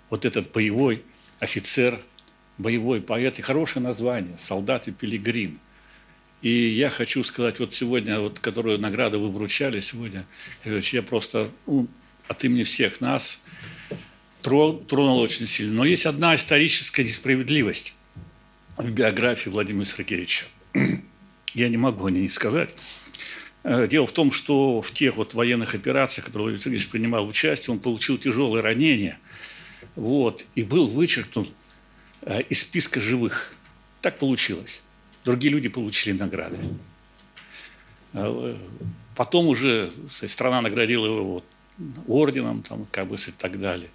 вот этот боевой офицер, боевой поэт. И хорошее название – «Солдат и пилигрим». И я хочу сказать, вот сегодня, вот, которую награду вы вручали сегодня, я просто ну, от имени всех нас тронул очень сильно. Но есть одна историческая несправедливость в биографии Владимира Сергеевича. Я не могу о ней сказать. Дело в том, что в тех вот военных операциях, в которых Владимир Сергеевич принимал участие, он получил тяжелые ранения вот, и был вычеркнут из списка живых. Так получилось. Другие люди получили награды. Потом уже страна наградила его орденом там, как бы, и так далее.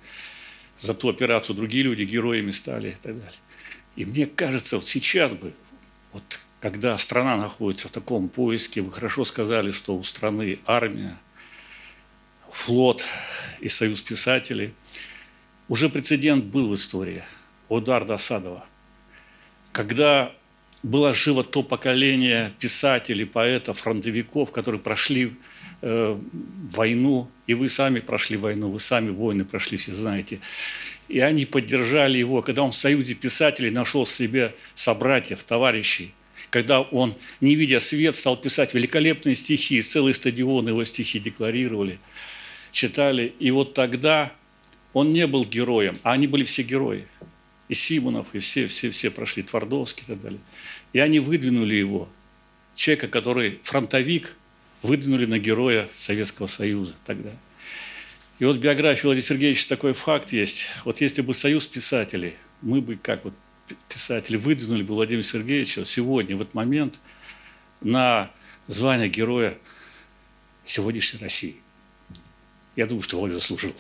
За ту операцию другие люди героями стали и так далее. И мне кажется, вот сейчас бы, вот, когда страна находится в таком поиске, вы хорошо сказали, что у страны армия, флот и союз писателей. Уже прецедент был в истории у Эдуарда Асадова, когда было живо то поколение писателей, поэтов, фронтовиков, которые прошли э, войну, и вы сами прошли войну, вы сами войны прошли, все знаете. И они поддержали его, когда он в Союзе писателей нашел себе собратьев, товарищей, когда он, не видя свет, стал писать великолепные стихи, целые стадионы его стихи декларировали, читали. И вот тогда он не был героем, а они были все герои. И Симонов, и все, все, все прошли, Твардовский и так далее. И они выдвинули его, человека, который фронтовик, выдвинули на героя Советского Союза тогда. И вот в биографии Владимира Сергеевича такой факт есть. Вот если бы Союз писателей, мы бы, как вот писатели, выдвинули бы Владимира Сергеевича сегодня, в этот момент, на звание героя сегодняшней России. Я думаю, что Владимир заслужил.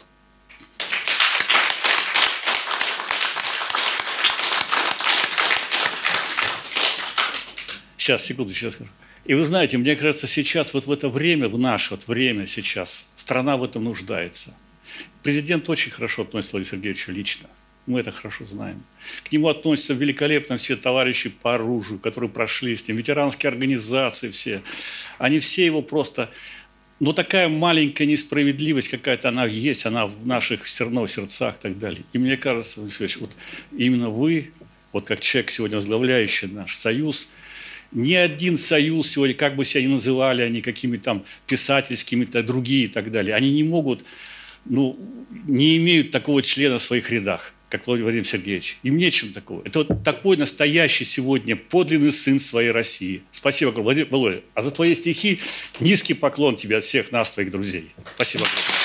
Сейчас, секунду, сейчас скажу. И вы знаете, мне кажется, сейчас, вот в это время, в наше вот время сейчас, страна в этом нуждается. Президент очень хорошо относится к Владимиру Сергеевичу лично. Мы это хорошо знаем. К нему относятся великолепно все товарищи по оружию, которые прошли с ним, ветеранские организации все. Они все его просто... Но такая маленькая несправедливость какая-то, она есть, она в наших все равно сердцах и так далее. И мне кажется, Владимир Сергеевич, вот именно вы, вот как человек, сегодня возглавляющий наш Союз, ни один союз сегодня, как бы себя ни называли, они какими там писательскими, то, другие и так далее, они не могут, ну, не имеют такого члена в своих рядах, как Владимир Сергеевич. Им нечем такого. Это вот такой настоящий сегодня подлинный сын своей России. Спасибо огромное, Владимир Володя. А за твои стихи низкий поклон тебе от всех нас, твоих друзей. Спасибо огромное.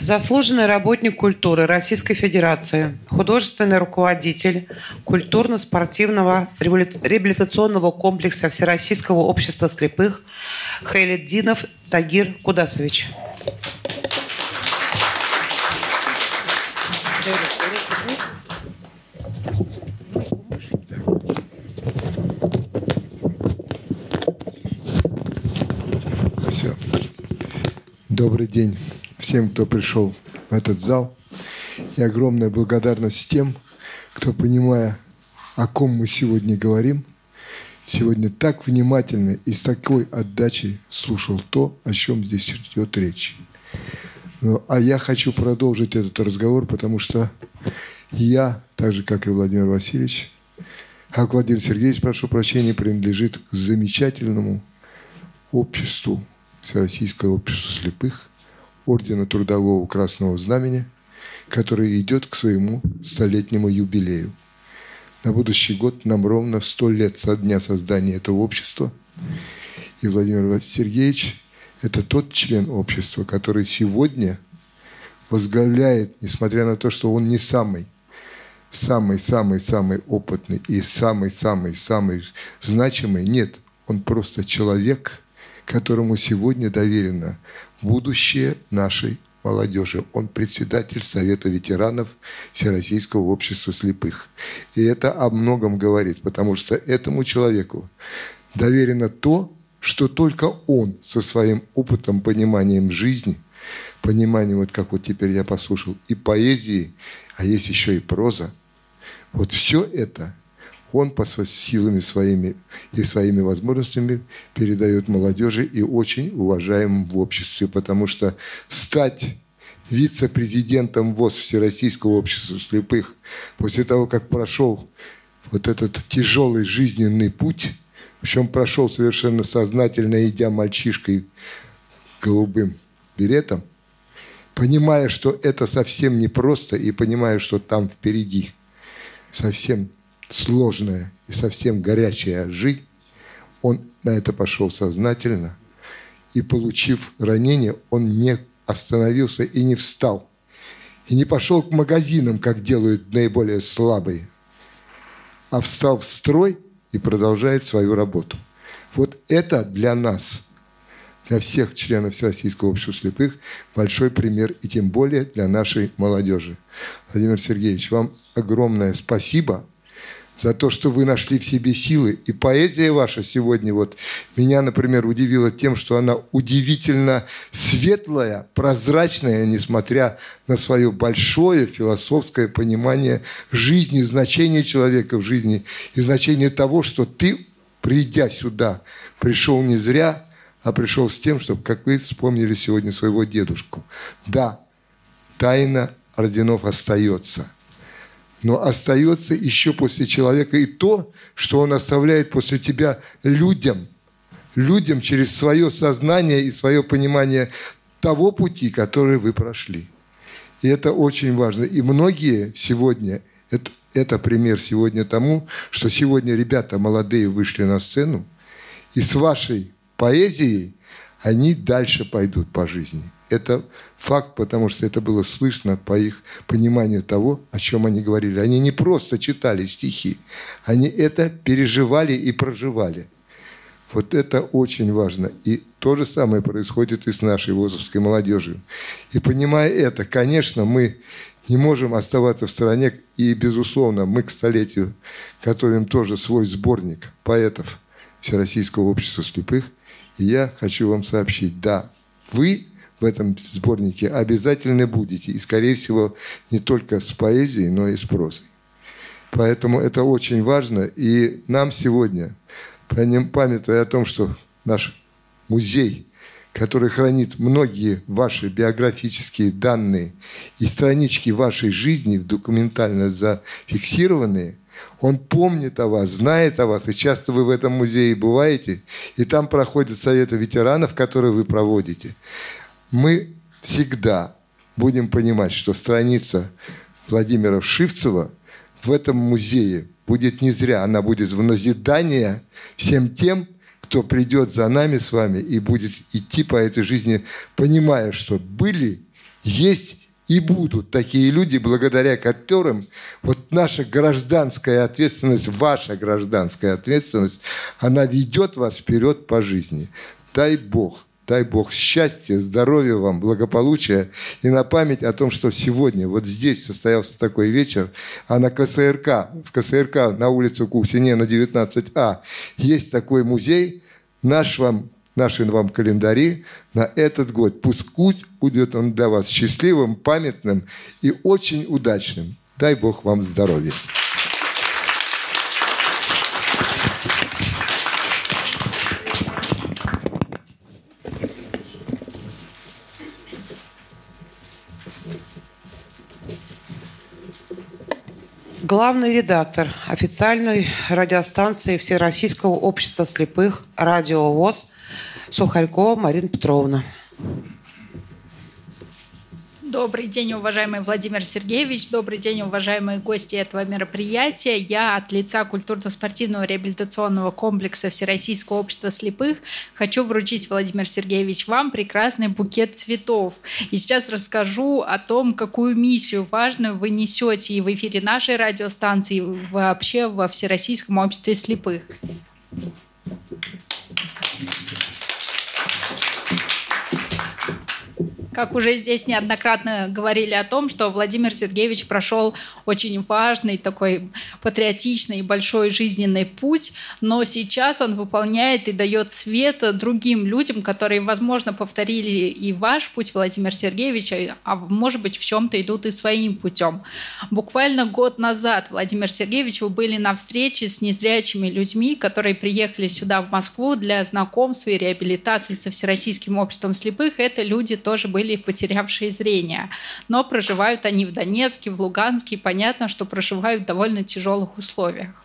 Заслуженный работник культуры Российской Федерации, художественный руководитель культурно-спортивного реабилитационного комплекса Всероссийского общества слепых Хейлет Динов Тагир Кудасович. Все. Добрый день всем, кто пришел в этот зал. И огромная благодарность тем, кто, понимая, о ком мы сегодня говорим, сегодня так внимательно и с такой отдачей слушал то, о чем здесь идет речь. Ну, а я хочу продолжить этот разговор, потому что я, так же, как и Владимир Васильевич, как Владимир Сергеевич, прошу прощения, принадлежит к замечательному обществу, Всероссийское общество слепых, Ордена Трудового Красного Знамени, который идет к своему столетнему юбилею. На будущий год нам ровно сто лет со дня создания этого общества. И Владимир Сергеевич – это тот член общества, который сегодня возглавляет, несмотря на то, что он не самый, самый-самый-самый опытный и самый-самый-самый значимый. Нет, он просто человек, которому сегодня доверено будущее нашей молодежи. Он председатель Совета ветеранов Всероссийского общества слепых. И это о многом говорит, потому что этому человеку доверено то, что только он со своим опытом, пониманием жизни, пониманием, вот как вот теперь я послушал, и поэзии, а есть еще и проза, вот все это он по силами своими и своими возможностями передает молодежи и очень уважаемым в обществе, потому что стать вице-президентом ВОС Всероссийского общества слепых после того, как прошел вот этот тяжелый жизненный путь, причем прошел совершенно сознательно, идя мальчишкой голубым беретом, понимая, что это совсем непросто и понимая, что там впереди совсем сложная и совсем горячая жизнь, он на это пошел сознательно. И, получив ранение, он не остановился и не встал. И не пошел к магазинам, как делают наиболее слабые, а встал в строй и продолжает свою работу. Вот это для нас, для всех членов Всероссийского общества слепых, большой пример, и тем более для нашей молодежи. Владимир Сергеевич, вам огромное спасибо за то, что вы нашли в себе силы. И поэзия ваша сегодня вот меня, например, удивила тем, что она удивительно светлая, прозрачная, несмотря на свое большое философское понимание жизни, значения человека в жизни и значения того, что ты, придя сюда, пришел не зря, а пришел с тем, чтобы, как вы вспомнили сегодня своего дедушку. Да, тайна орденов остается. Но остается еще после человека и то, что он оставляет после тебя людям. Людям через свое сознание и свое понимание того пути, который вы прошли. И это очень важно. И многие сегодня, это, это пример сегодня тому, что сегодня ребята молодые вышли на сцену, и с вашей поэзией они дальше пойдут по жизни. Это факт, потому что это было слышно по их пониманию того, о чем они говорили. Они не просто читали стихи, они это переживали и проживали. Вот это очень важно. И то же самое происходит и с нашей восовской молодежью. И понимая это, конечно, мы не можем оставаться в стороне. И, безусловно, мы к столетию готовим тоже свой сборник поэтов Всероссийского общества слепых. И я хочу вам сообщить, да, вы в этом сборнике обязательно будете. И, скорее всего, не только с поэзией, но и с прозой. Поэтому это очень важно. И нам сегодня, памятуя о том, что наш музей, который хранит многие ваши биографические данные и странички вашей жизни, документально зафиксированные, он помнит о вас, знает о вас, и часто вы в этом музее бываете, и там проходят советы ветеранов, которые вы проводите. Мы всегда будем понимать, что страница Владимира Вшивцева в этом музее будет не зря, она будет в назидание всем тем, кто придет за нами с вами и будет идти по этой жизни, понимая, что были, есть и будут такие люди, благодаря которым вот наша гражданская ответственность, ваша гражданская ответственность, она ведет вас вперед по жизни. Дай Бог, дай Бог счастья, здоровья вам, благополучия. И на память о том, что сегодня вот здесь состоялся такой вечер, а на КСРК, в КСРК на улице Куксинена девятнадцать А есть такой музей, наш вам наши вам календари на этот год. Пусть будет он для вас счастливым, памятным и очень удачным. Дай Бог вам здоровья. Главный редактор официальной радиостанции Всероссийского общества слепых «Радио ВОС» Сухарькова Марина Петровна. Добрый день, уважаемый Владимир Сергеевич. Добрый день, уважаемые гости этого мероприятия. Я от лица культурно-спортивного реабилитационного комплекса Всероссийского общества слепых хочу вручить, Владимир Сергеевич, вам прекрасный букет цветов. И сейчас расскажу о том, какую миссию важную вы несете и в эфире нашей радиостанции, и вообще во Всероссийском обществе слепых. Как уже здесь неоднократно говорили о том, что Владимир Сергеевич прошел очень важный, такой патриотичный, большой жизненный путь, но сейчас он выполняет и дает свет другим людям, которые, возможно, повторили и ваш путь, Владимир Сергеевич, а, может быть, в чем-то идут и своим путем. Буквально год назад, Владимир Сергеевич, вы были на встрече с незрячими людьми, которые приехали сюда, в Москву, для знакомства и реабилитации со Всероссийским обществом слепых. Это люди тоже были или потерявшие зрение. Но проживают они в Донецке, в Луганске, и понятно, что проживают в довольно тяжелых условиях.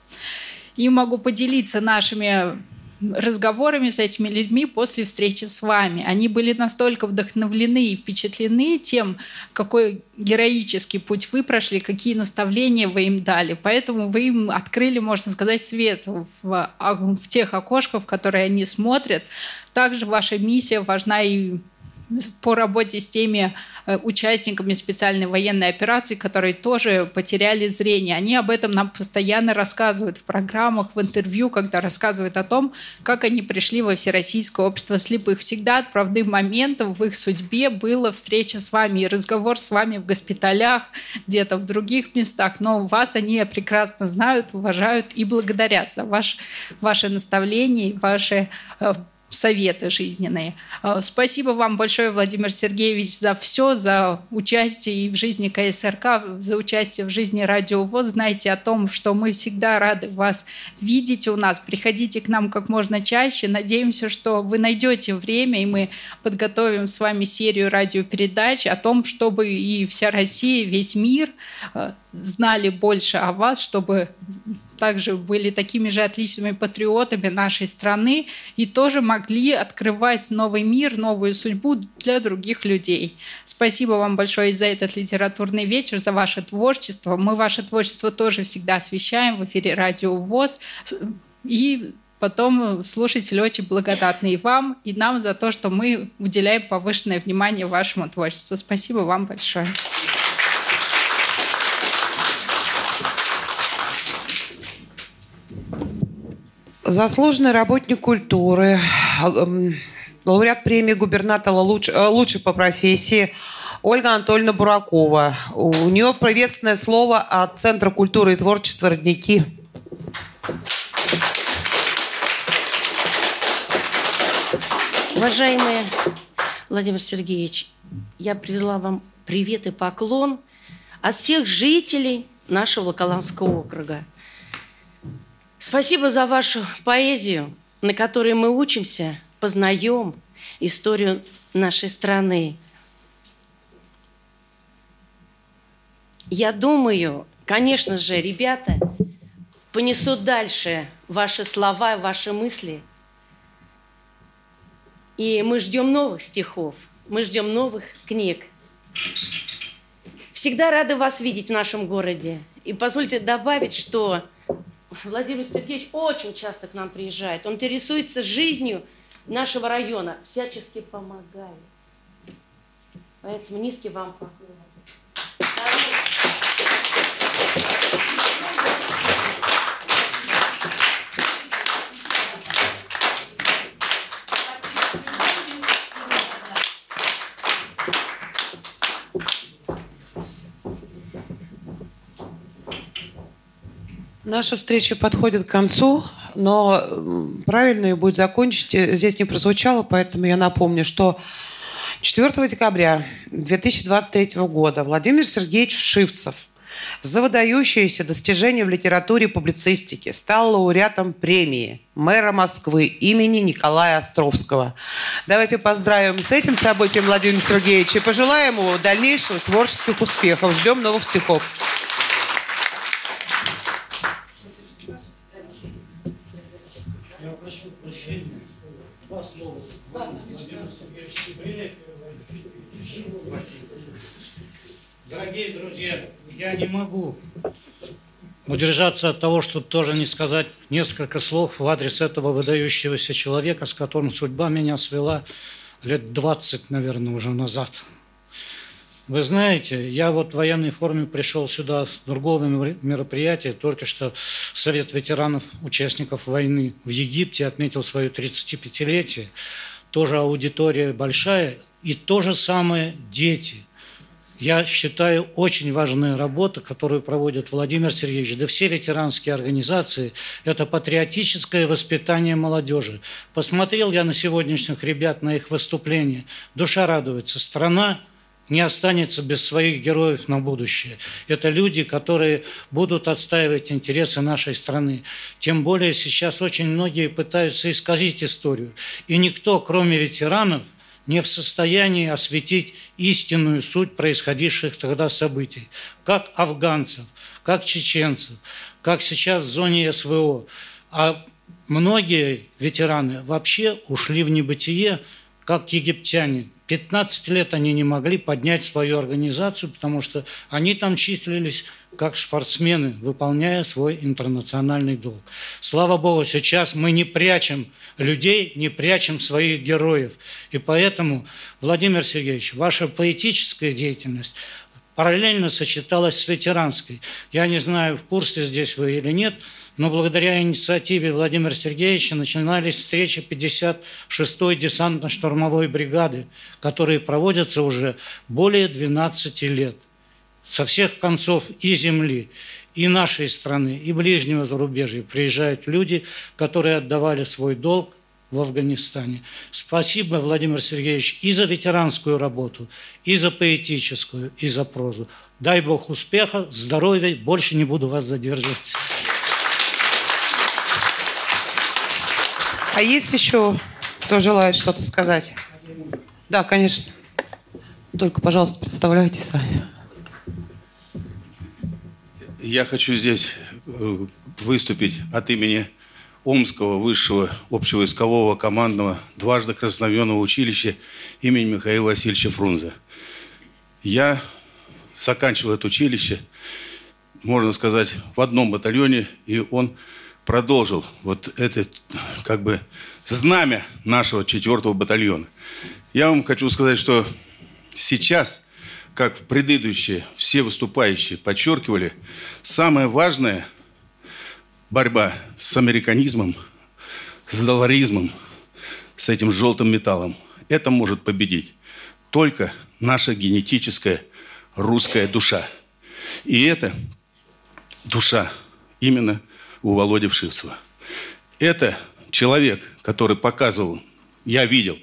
И могу поделиться нашими разговорами с этими людьми после встречи с вами. Они были настолько вдохновлены и впечатлены тем, какой героический путь вы прошли, какие наставления вы им дали. Поэтому вы им открыли, можно сказать, свет в, в тех окошках, в которые они смотрят. Также ваша миссия важна и по работе с теми участниками специальной военной операции, которые тоже потеряли зрение. Они об этом нам постоянно рассказывают в программах, в интервью, когда рассказывают о том, как они пришли во Всероссийское общество слепых. Всегда отправным моментом в их судьбе была встреча с вами и разговор с вами в госпиталях, где-то в других местах. Но вас они прекрасно знают, уважают и благодарят за ваш, ваше наставление, ваши советы жизненные. Спасибо вам большое, Владимир Сергеевич, за все, за участие и в жизни КСРК, за участие в жизни Радио ВОС. Знайте о том, что мы всегда рады вас видеть у нас. Приходите к нам как можно чаще. Надеемся, что вы найдете время, и мы подготовим с вами серию радиопередач о том, чтобы и вся Россия, весь мир знали больше о вас, чтобы также были такими же отличными патриотами нашей страны и тоже могли открывать новый мир, новую судьбу для других людей. Спасибо вам большое за этот литературный вечер, за ваше творчество. Мы ваше творчество тоже всегда освещаем в эфире Радио ВОС. И потом слушатели очень благодарны и вам, и нам за то, что мы уделяем повышенное внимание вашему творчеству. Спасибо вам большое. Заслуженный работник культуры, лауреат премии губернатора луч, «Лучше по профессии» Ольга Анатольевна Буракова. У нее приветственное слово от Центра культуры и творчества «Родники». Уважаемый Владимир Сергеевич, я привезла вам привет и поклон от всех жителей нашего Волоколамского округа. Спасибо за вашу поэзию, на которой мы учимся, познаем историю нашей страны. Я думаю, конечно же, ребята понесут дальше ваши слова, ваши мысли. И мы ждем новых стихов, мы ждем новых книг. Всегда рада вас видеть в нашем городе. И позвольте добавить, что Владимир Сергеевич очень часто к нам приезжает. Он интересуется жизнью нашего района, всячески помогает. Поэтому низкий вам поклон. Наша встреча подходит к концу, но правильно ее будет закончить. Здесь не прозвучало, поэтому я напомню, что четвёртого декабря две тысячи двадцать третьего года Владимир Сергеевич Вшивцев за выдающиеся достижения в литературе и публицистике стал лауреатом премии мэра Москвы имени Николая Островского. Давайте поздравим с этим событием Владимира Сергеевича и пожелаем ему дальнейших творческих успехов. Ждем новых стихов. Дорогие друзья, я не могу удержаться от того, чтобы тоже не сказать несколько слов в адрес этого выдающегося человека, с которым судьба меня свела лет двадцать, наверное, уже назад. Вы знаете, я вот в военной форме пришел сюда с другого мероприятия, только что Совет ветеранов, участников войны в Египте отметил свое тридцатипятилетие, тоже аудитория большая, и то же самое дети. Я считаю, очень важная работа, которую проводит Владимир Сергеевич, да все ветеранские организации, это патриотическое воспитание молодежи. Посмотрел я на сегодняшних ребят, на их выступления, душа радуется, страна не останется без своих героев на будущее. Это люди, которые будут отстаивать интересы нашей страны. Тем более сейчас очень многие пытаются исказить историю. И никто, кроме ветеранов, не в состоянии осветить истинную суть происходивших тогда событий. Как афганцев, как чеченцев, как сейчас в зоне СВО. А многие ветераны вообще ушли в небытие, как египтяне, пятнадцать лет они не могли поднять свою организацию, потому что они там числились как спортсмены, выполняя свой интернациональный долг. Слава Богу, сейчас мы не прячем людей, не прячем своих героев. И поэтому, Владимир Сергеевич, ваша поэтическая деятельность параллельно сочеталась с ветеранской. Я не знаю, в курсе здесь вы или нет, но благодаря инициативе Владимира Сергеевича начинались встречи пятьдесят шестой десантно-штурмовой бригады, которые проводятся уже более двенадцать лет. Со всех концов и земли, и нашей страны, и ближнего зарубежья приезжают люди, которые отдавали свой долг в Афганистане. Спасибо, Владимир Сергеевич, и за ветеранскую работу, и за поэтическую, и за прозу. Дай Бог успеха, здоровья, больше не буду вас задерживать. А есть еще кто желает что-то сказать? Да, конечно. Только, пожалуйста, представляйте сами. Я хочу здесь выступить от имени Омского высшего общевойскового командного дважды краснознаменного училища имени Михаила Васильевича Фрунзе. Я заканчивал это училище, можно сказать, в одном батальоне, и он продолжил вот это, как бы, знамя нашего четвертого батальона. Я вам хочу сказать, что сейчас, как в предыдущие все выступающие подчеркивали, самое важное – борьба с американизмом, с долларизмом, с этим желтым металлом. Это может победить только наша генетическая русская душа. И это душа именно у Володи Вшивцева. Это человек, который показывал, я видел,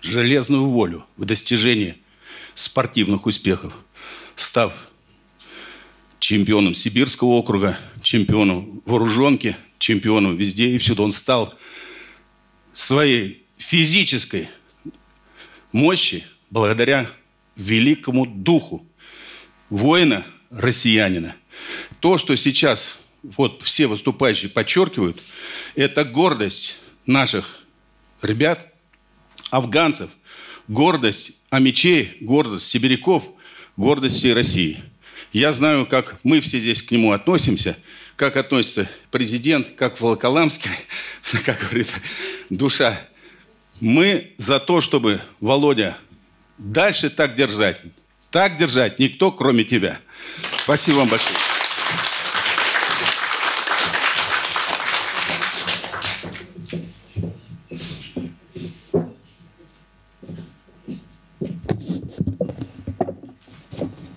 железную волю в достижении спортивных успехов, став чемпионом Сибирского округа, чемпионом вооруженки, чемпионом везде и всюду. Он стал своей физической мощи благодаря великому духу воина-россиянина. То, что сейчас вот все выступающие подчеркивают, это гордость наших ребят, афганцев, гордость амичей, гордость сибиряков, гордость всей России. Я знаю, как мы все здесь к нему относимся, как относится президент, как Волоколамский, как говорит, душа. Мы за то, чтобы, Володя, дальше так держать. Так держать никто, кроме тебя. Спасибо вам большое.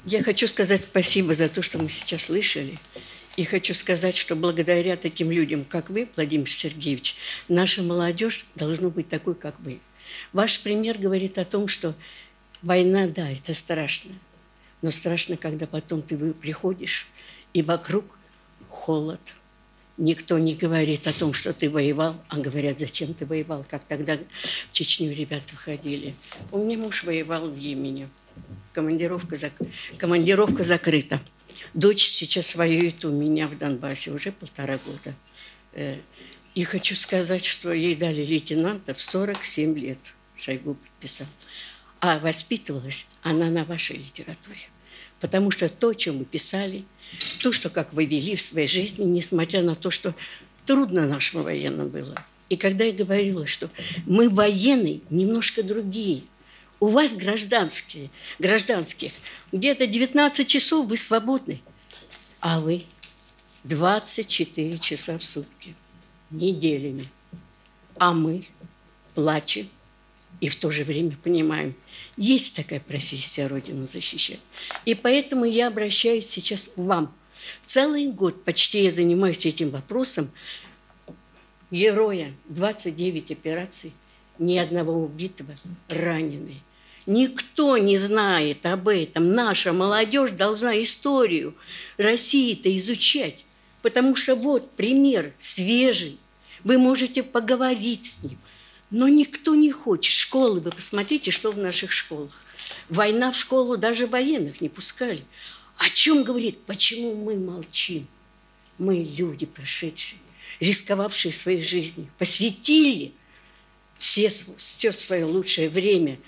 Я хочу сказать спасибо за то, что мы сейчас слышали. И хочу сказать, что благодаря таким людям, как вы, Владимир Сергеевич, наша молодежь должна быть такой, как вы. Ваш пример говорит о том, что война, да, это страшно. Но страшно, когда потом ты приходишь, и вокруг холод. Никто не говорит о том, что ты воевал, а говорят, зачем ты воевал, как тогда в Чечню ребята выходили. У меня муж воевал в Йемене. Командировка, зак... Командировка закрыта. Дочь сейчас воюет у меня в Донбассе уже полтора года. И хочу сказать, что ей дали лейтенанта в сорок семь лет. Шойгу подписал. А воспитывалась она на вашей литературе. Потому что то, чем вы писали, то, что как вы вели в своей жизни, несмотря на то, что трудно нашему военному было. И когда я говорила, что мы военные немножко другие, у вас гражданские, гражданских. Где-то девятнадцать часов вы свободны, а вы двадцать четыре часа в сутки, неделями. А мы плачем и в то же время понимаем, есть такая профессия Родину защищать. И поэтому я обращаюсь сейчас к вам. Целый год почти я занимаюсь этим вопросом. Героя, двадцать девять операций, ни одного убитого, раненого. Никто не знает об этом. Наша молодежь должна историю России-то изучать, потому что вот пример свежий. Вы можете поговорить с ним, но никто не хочет. Школы, вы посмотрите, что в наших школах. Война в школу даже военных не пускали. О чем говорит? Почему мы молчим? Мы люди прошедшие, рисковавшие своей жизнью, посвятили все, все свое лучшее время.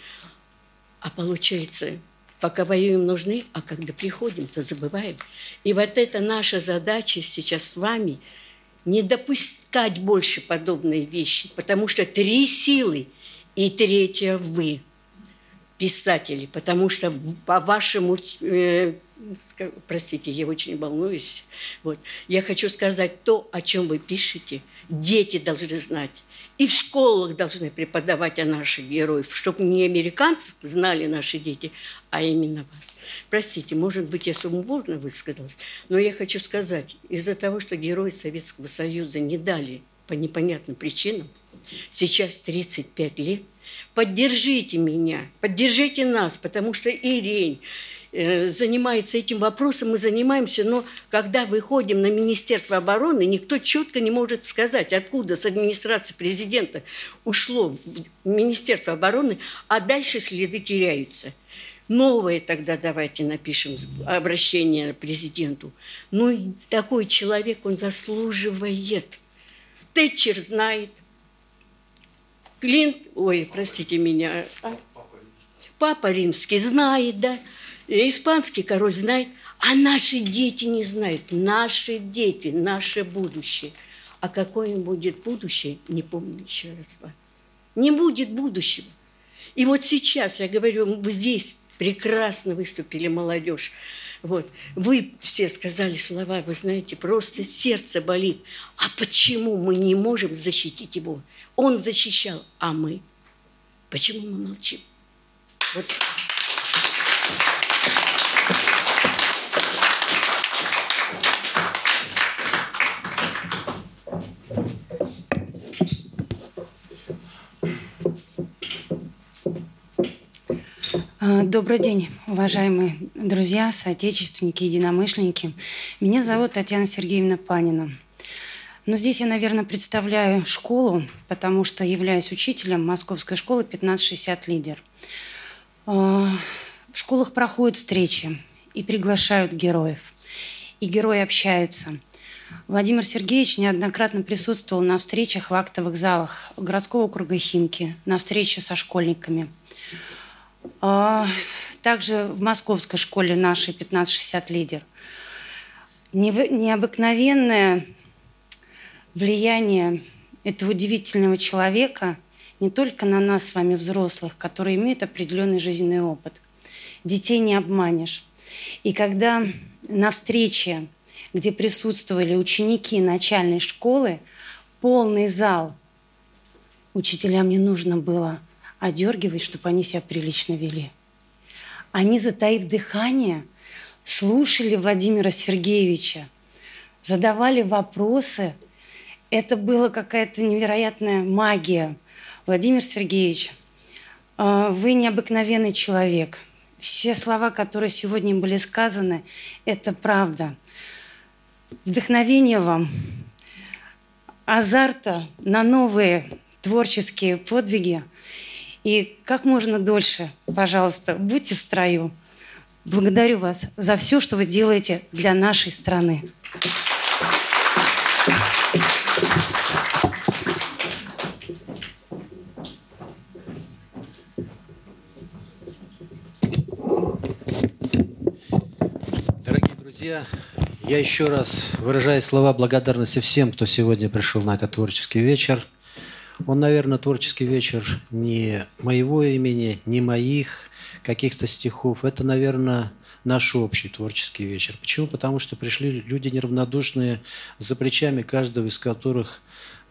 А получается, пока воюем, нужны, а когда приходим, то забываем. И вот это наша задача сейчас с вами – не допускать больше подобные вещи, потому что три силы и третья вы, писатели, потому что по вашему... Э, простите, я очень волнуюсь. Вот. Я хочу сказать то, о чем вы пишете. Дети должны знать. И в школах должны преподавать о наших героях, чтобы не американцев знали наши дети, а именно вас. Простите, может быть, я сумбурно высказалась, но я хочу сказать, из-за того, что герои Советского Союза не дали по непонятным причинам, сейчас тридцать пять лет, поддержите меня, поддержите нас, потому что Ирень занимается этим вопросом, мы занимаемся, но когда выходим на Министерство обороны, никто четко не может сказать, откуда с администрации президента ушло в Министерство обороны, а дальше следы теряются. Новое тогда давайте напишем обращение президенту. Ну и такой человек, он заслуживает. Тэтчер знает. Клинт, ой, простите меня, а? Папа Римский знает, да. Испанский король знает, а наши дети не знают. Наши дети, наше будущее. А какое будет будущее, не помню еще раз. Не будет будущего. И вот сейчас, я говорю, здесь прекрасно выступили молодежь. Вот. Вы все сказали слова, вы знаете, просто сердце болит. А почему мы не можем защитить его? Он защищал, а мы? Почему мы молчим? Вот. Добрый день, уважаемые друзья, соотечественники, единомышленники. Меня зовут Татьяна Сергеевна Панина. Но здесь я, наверное, представляю школу, потому что являюсь учителем Московской школы пятнадцать шестьдесят лидер. В школах проходят встречи и приглашают героев. И герои общаются. Владимир Сергеевич неоднократно присутствовал на встречах в актовых залах городского округа Химки, на встрече со школьниками. Также в московской школе нашей пятнадцать шестьдесят лидер. Необыкновенное влияние этого удивительного человека не только на нас с вами, взрослых, которые имеют определенный жизненный опыт. Детей не обманешь. И когда на встрече, где присутствовали ученики начальной школы, полный зал, учителям не нужно было одергивать, чтобы они себя прилично вели. Они, затаив дыхание, слушали Владимира Сергеевича, задавали вопросы. Это была какая-то невероятная магия. Владимир Сергеевич, вы необыкновенный человек. Все слова, которые сегодня были сказаны, это правда. Вдохновения вам, азарта на новые творческие подвиги. И как можно дольше, пожалуйста, будьте в строю. Благодарю вас за все, что вы делаете для нашей страны. Дорогие друзья, я еще раз выражаю слова благодарности всем, кто сегодня пришел на этот творческий вечер. Он, наверное, творческий вечер не моего имени, не моих каких-то стихов. Это, наверное, наш общий творческий вечер. Почему? Потому что пришли люди неравнодушные, за плечами каждого из которых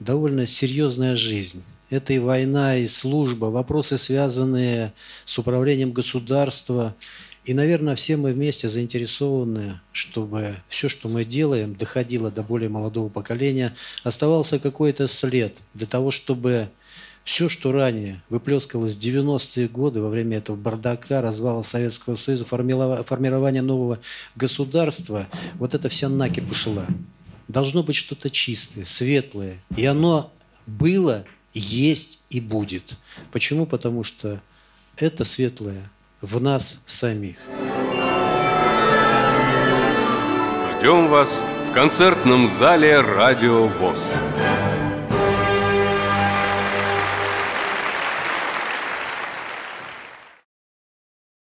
довольно серьезная жизнь. Это и война, и служба, вопросы, связанные с управлением государства. И, наверное, все мы вместе заинтересованы, чтобы все, что мы делаем, доходило до более молодого поколения, оставался какой-то след для того, чтобы все, что ранее выплескалось в девяностые годы во время этого бардака, развала Советского Союза, формирования нового государства, вот эта вся накипь ушла. Должно быть что-то чистое, светлое. И оно было, есть и будет. Почему? Потому что это светлое в нас самих. Ждем вас в концертном зале «Радио ВОС».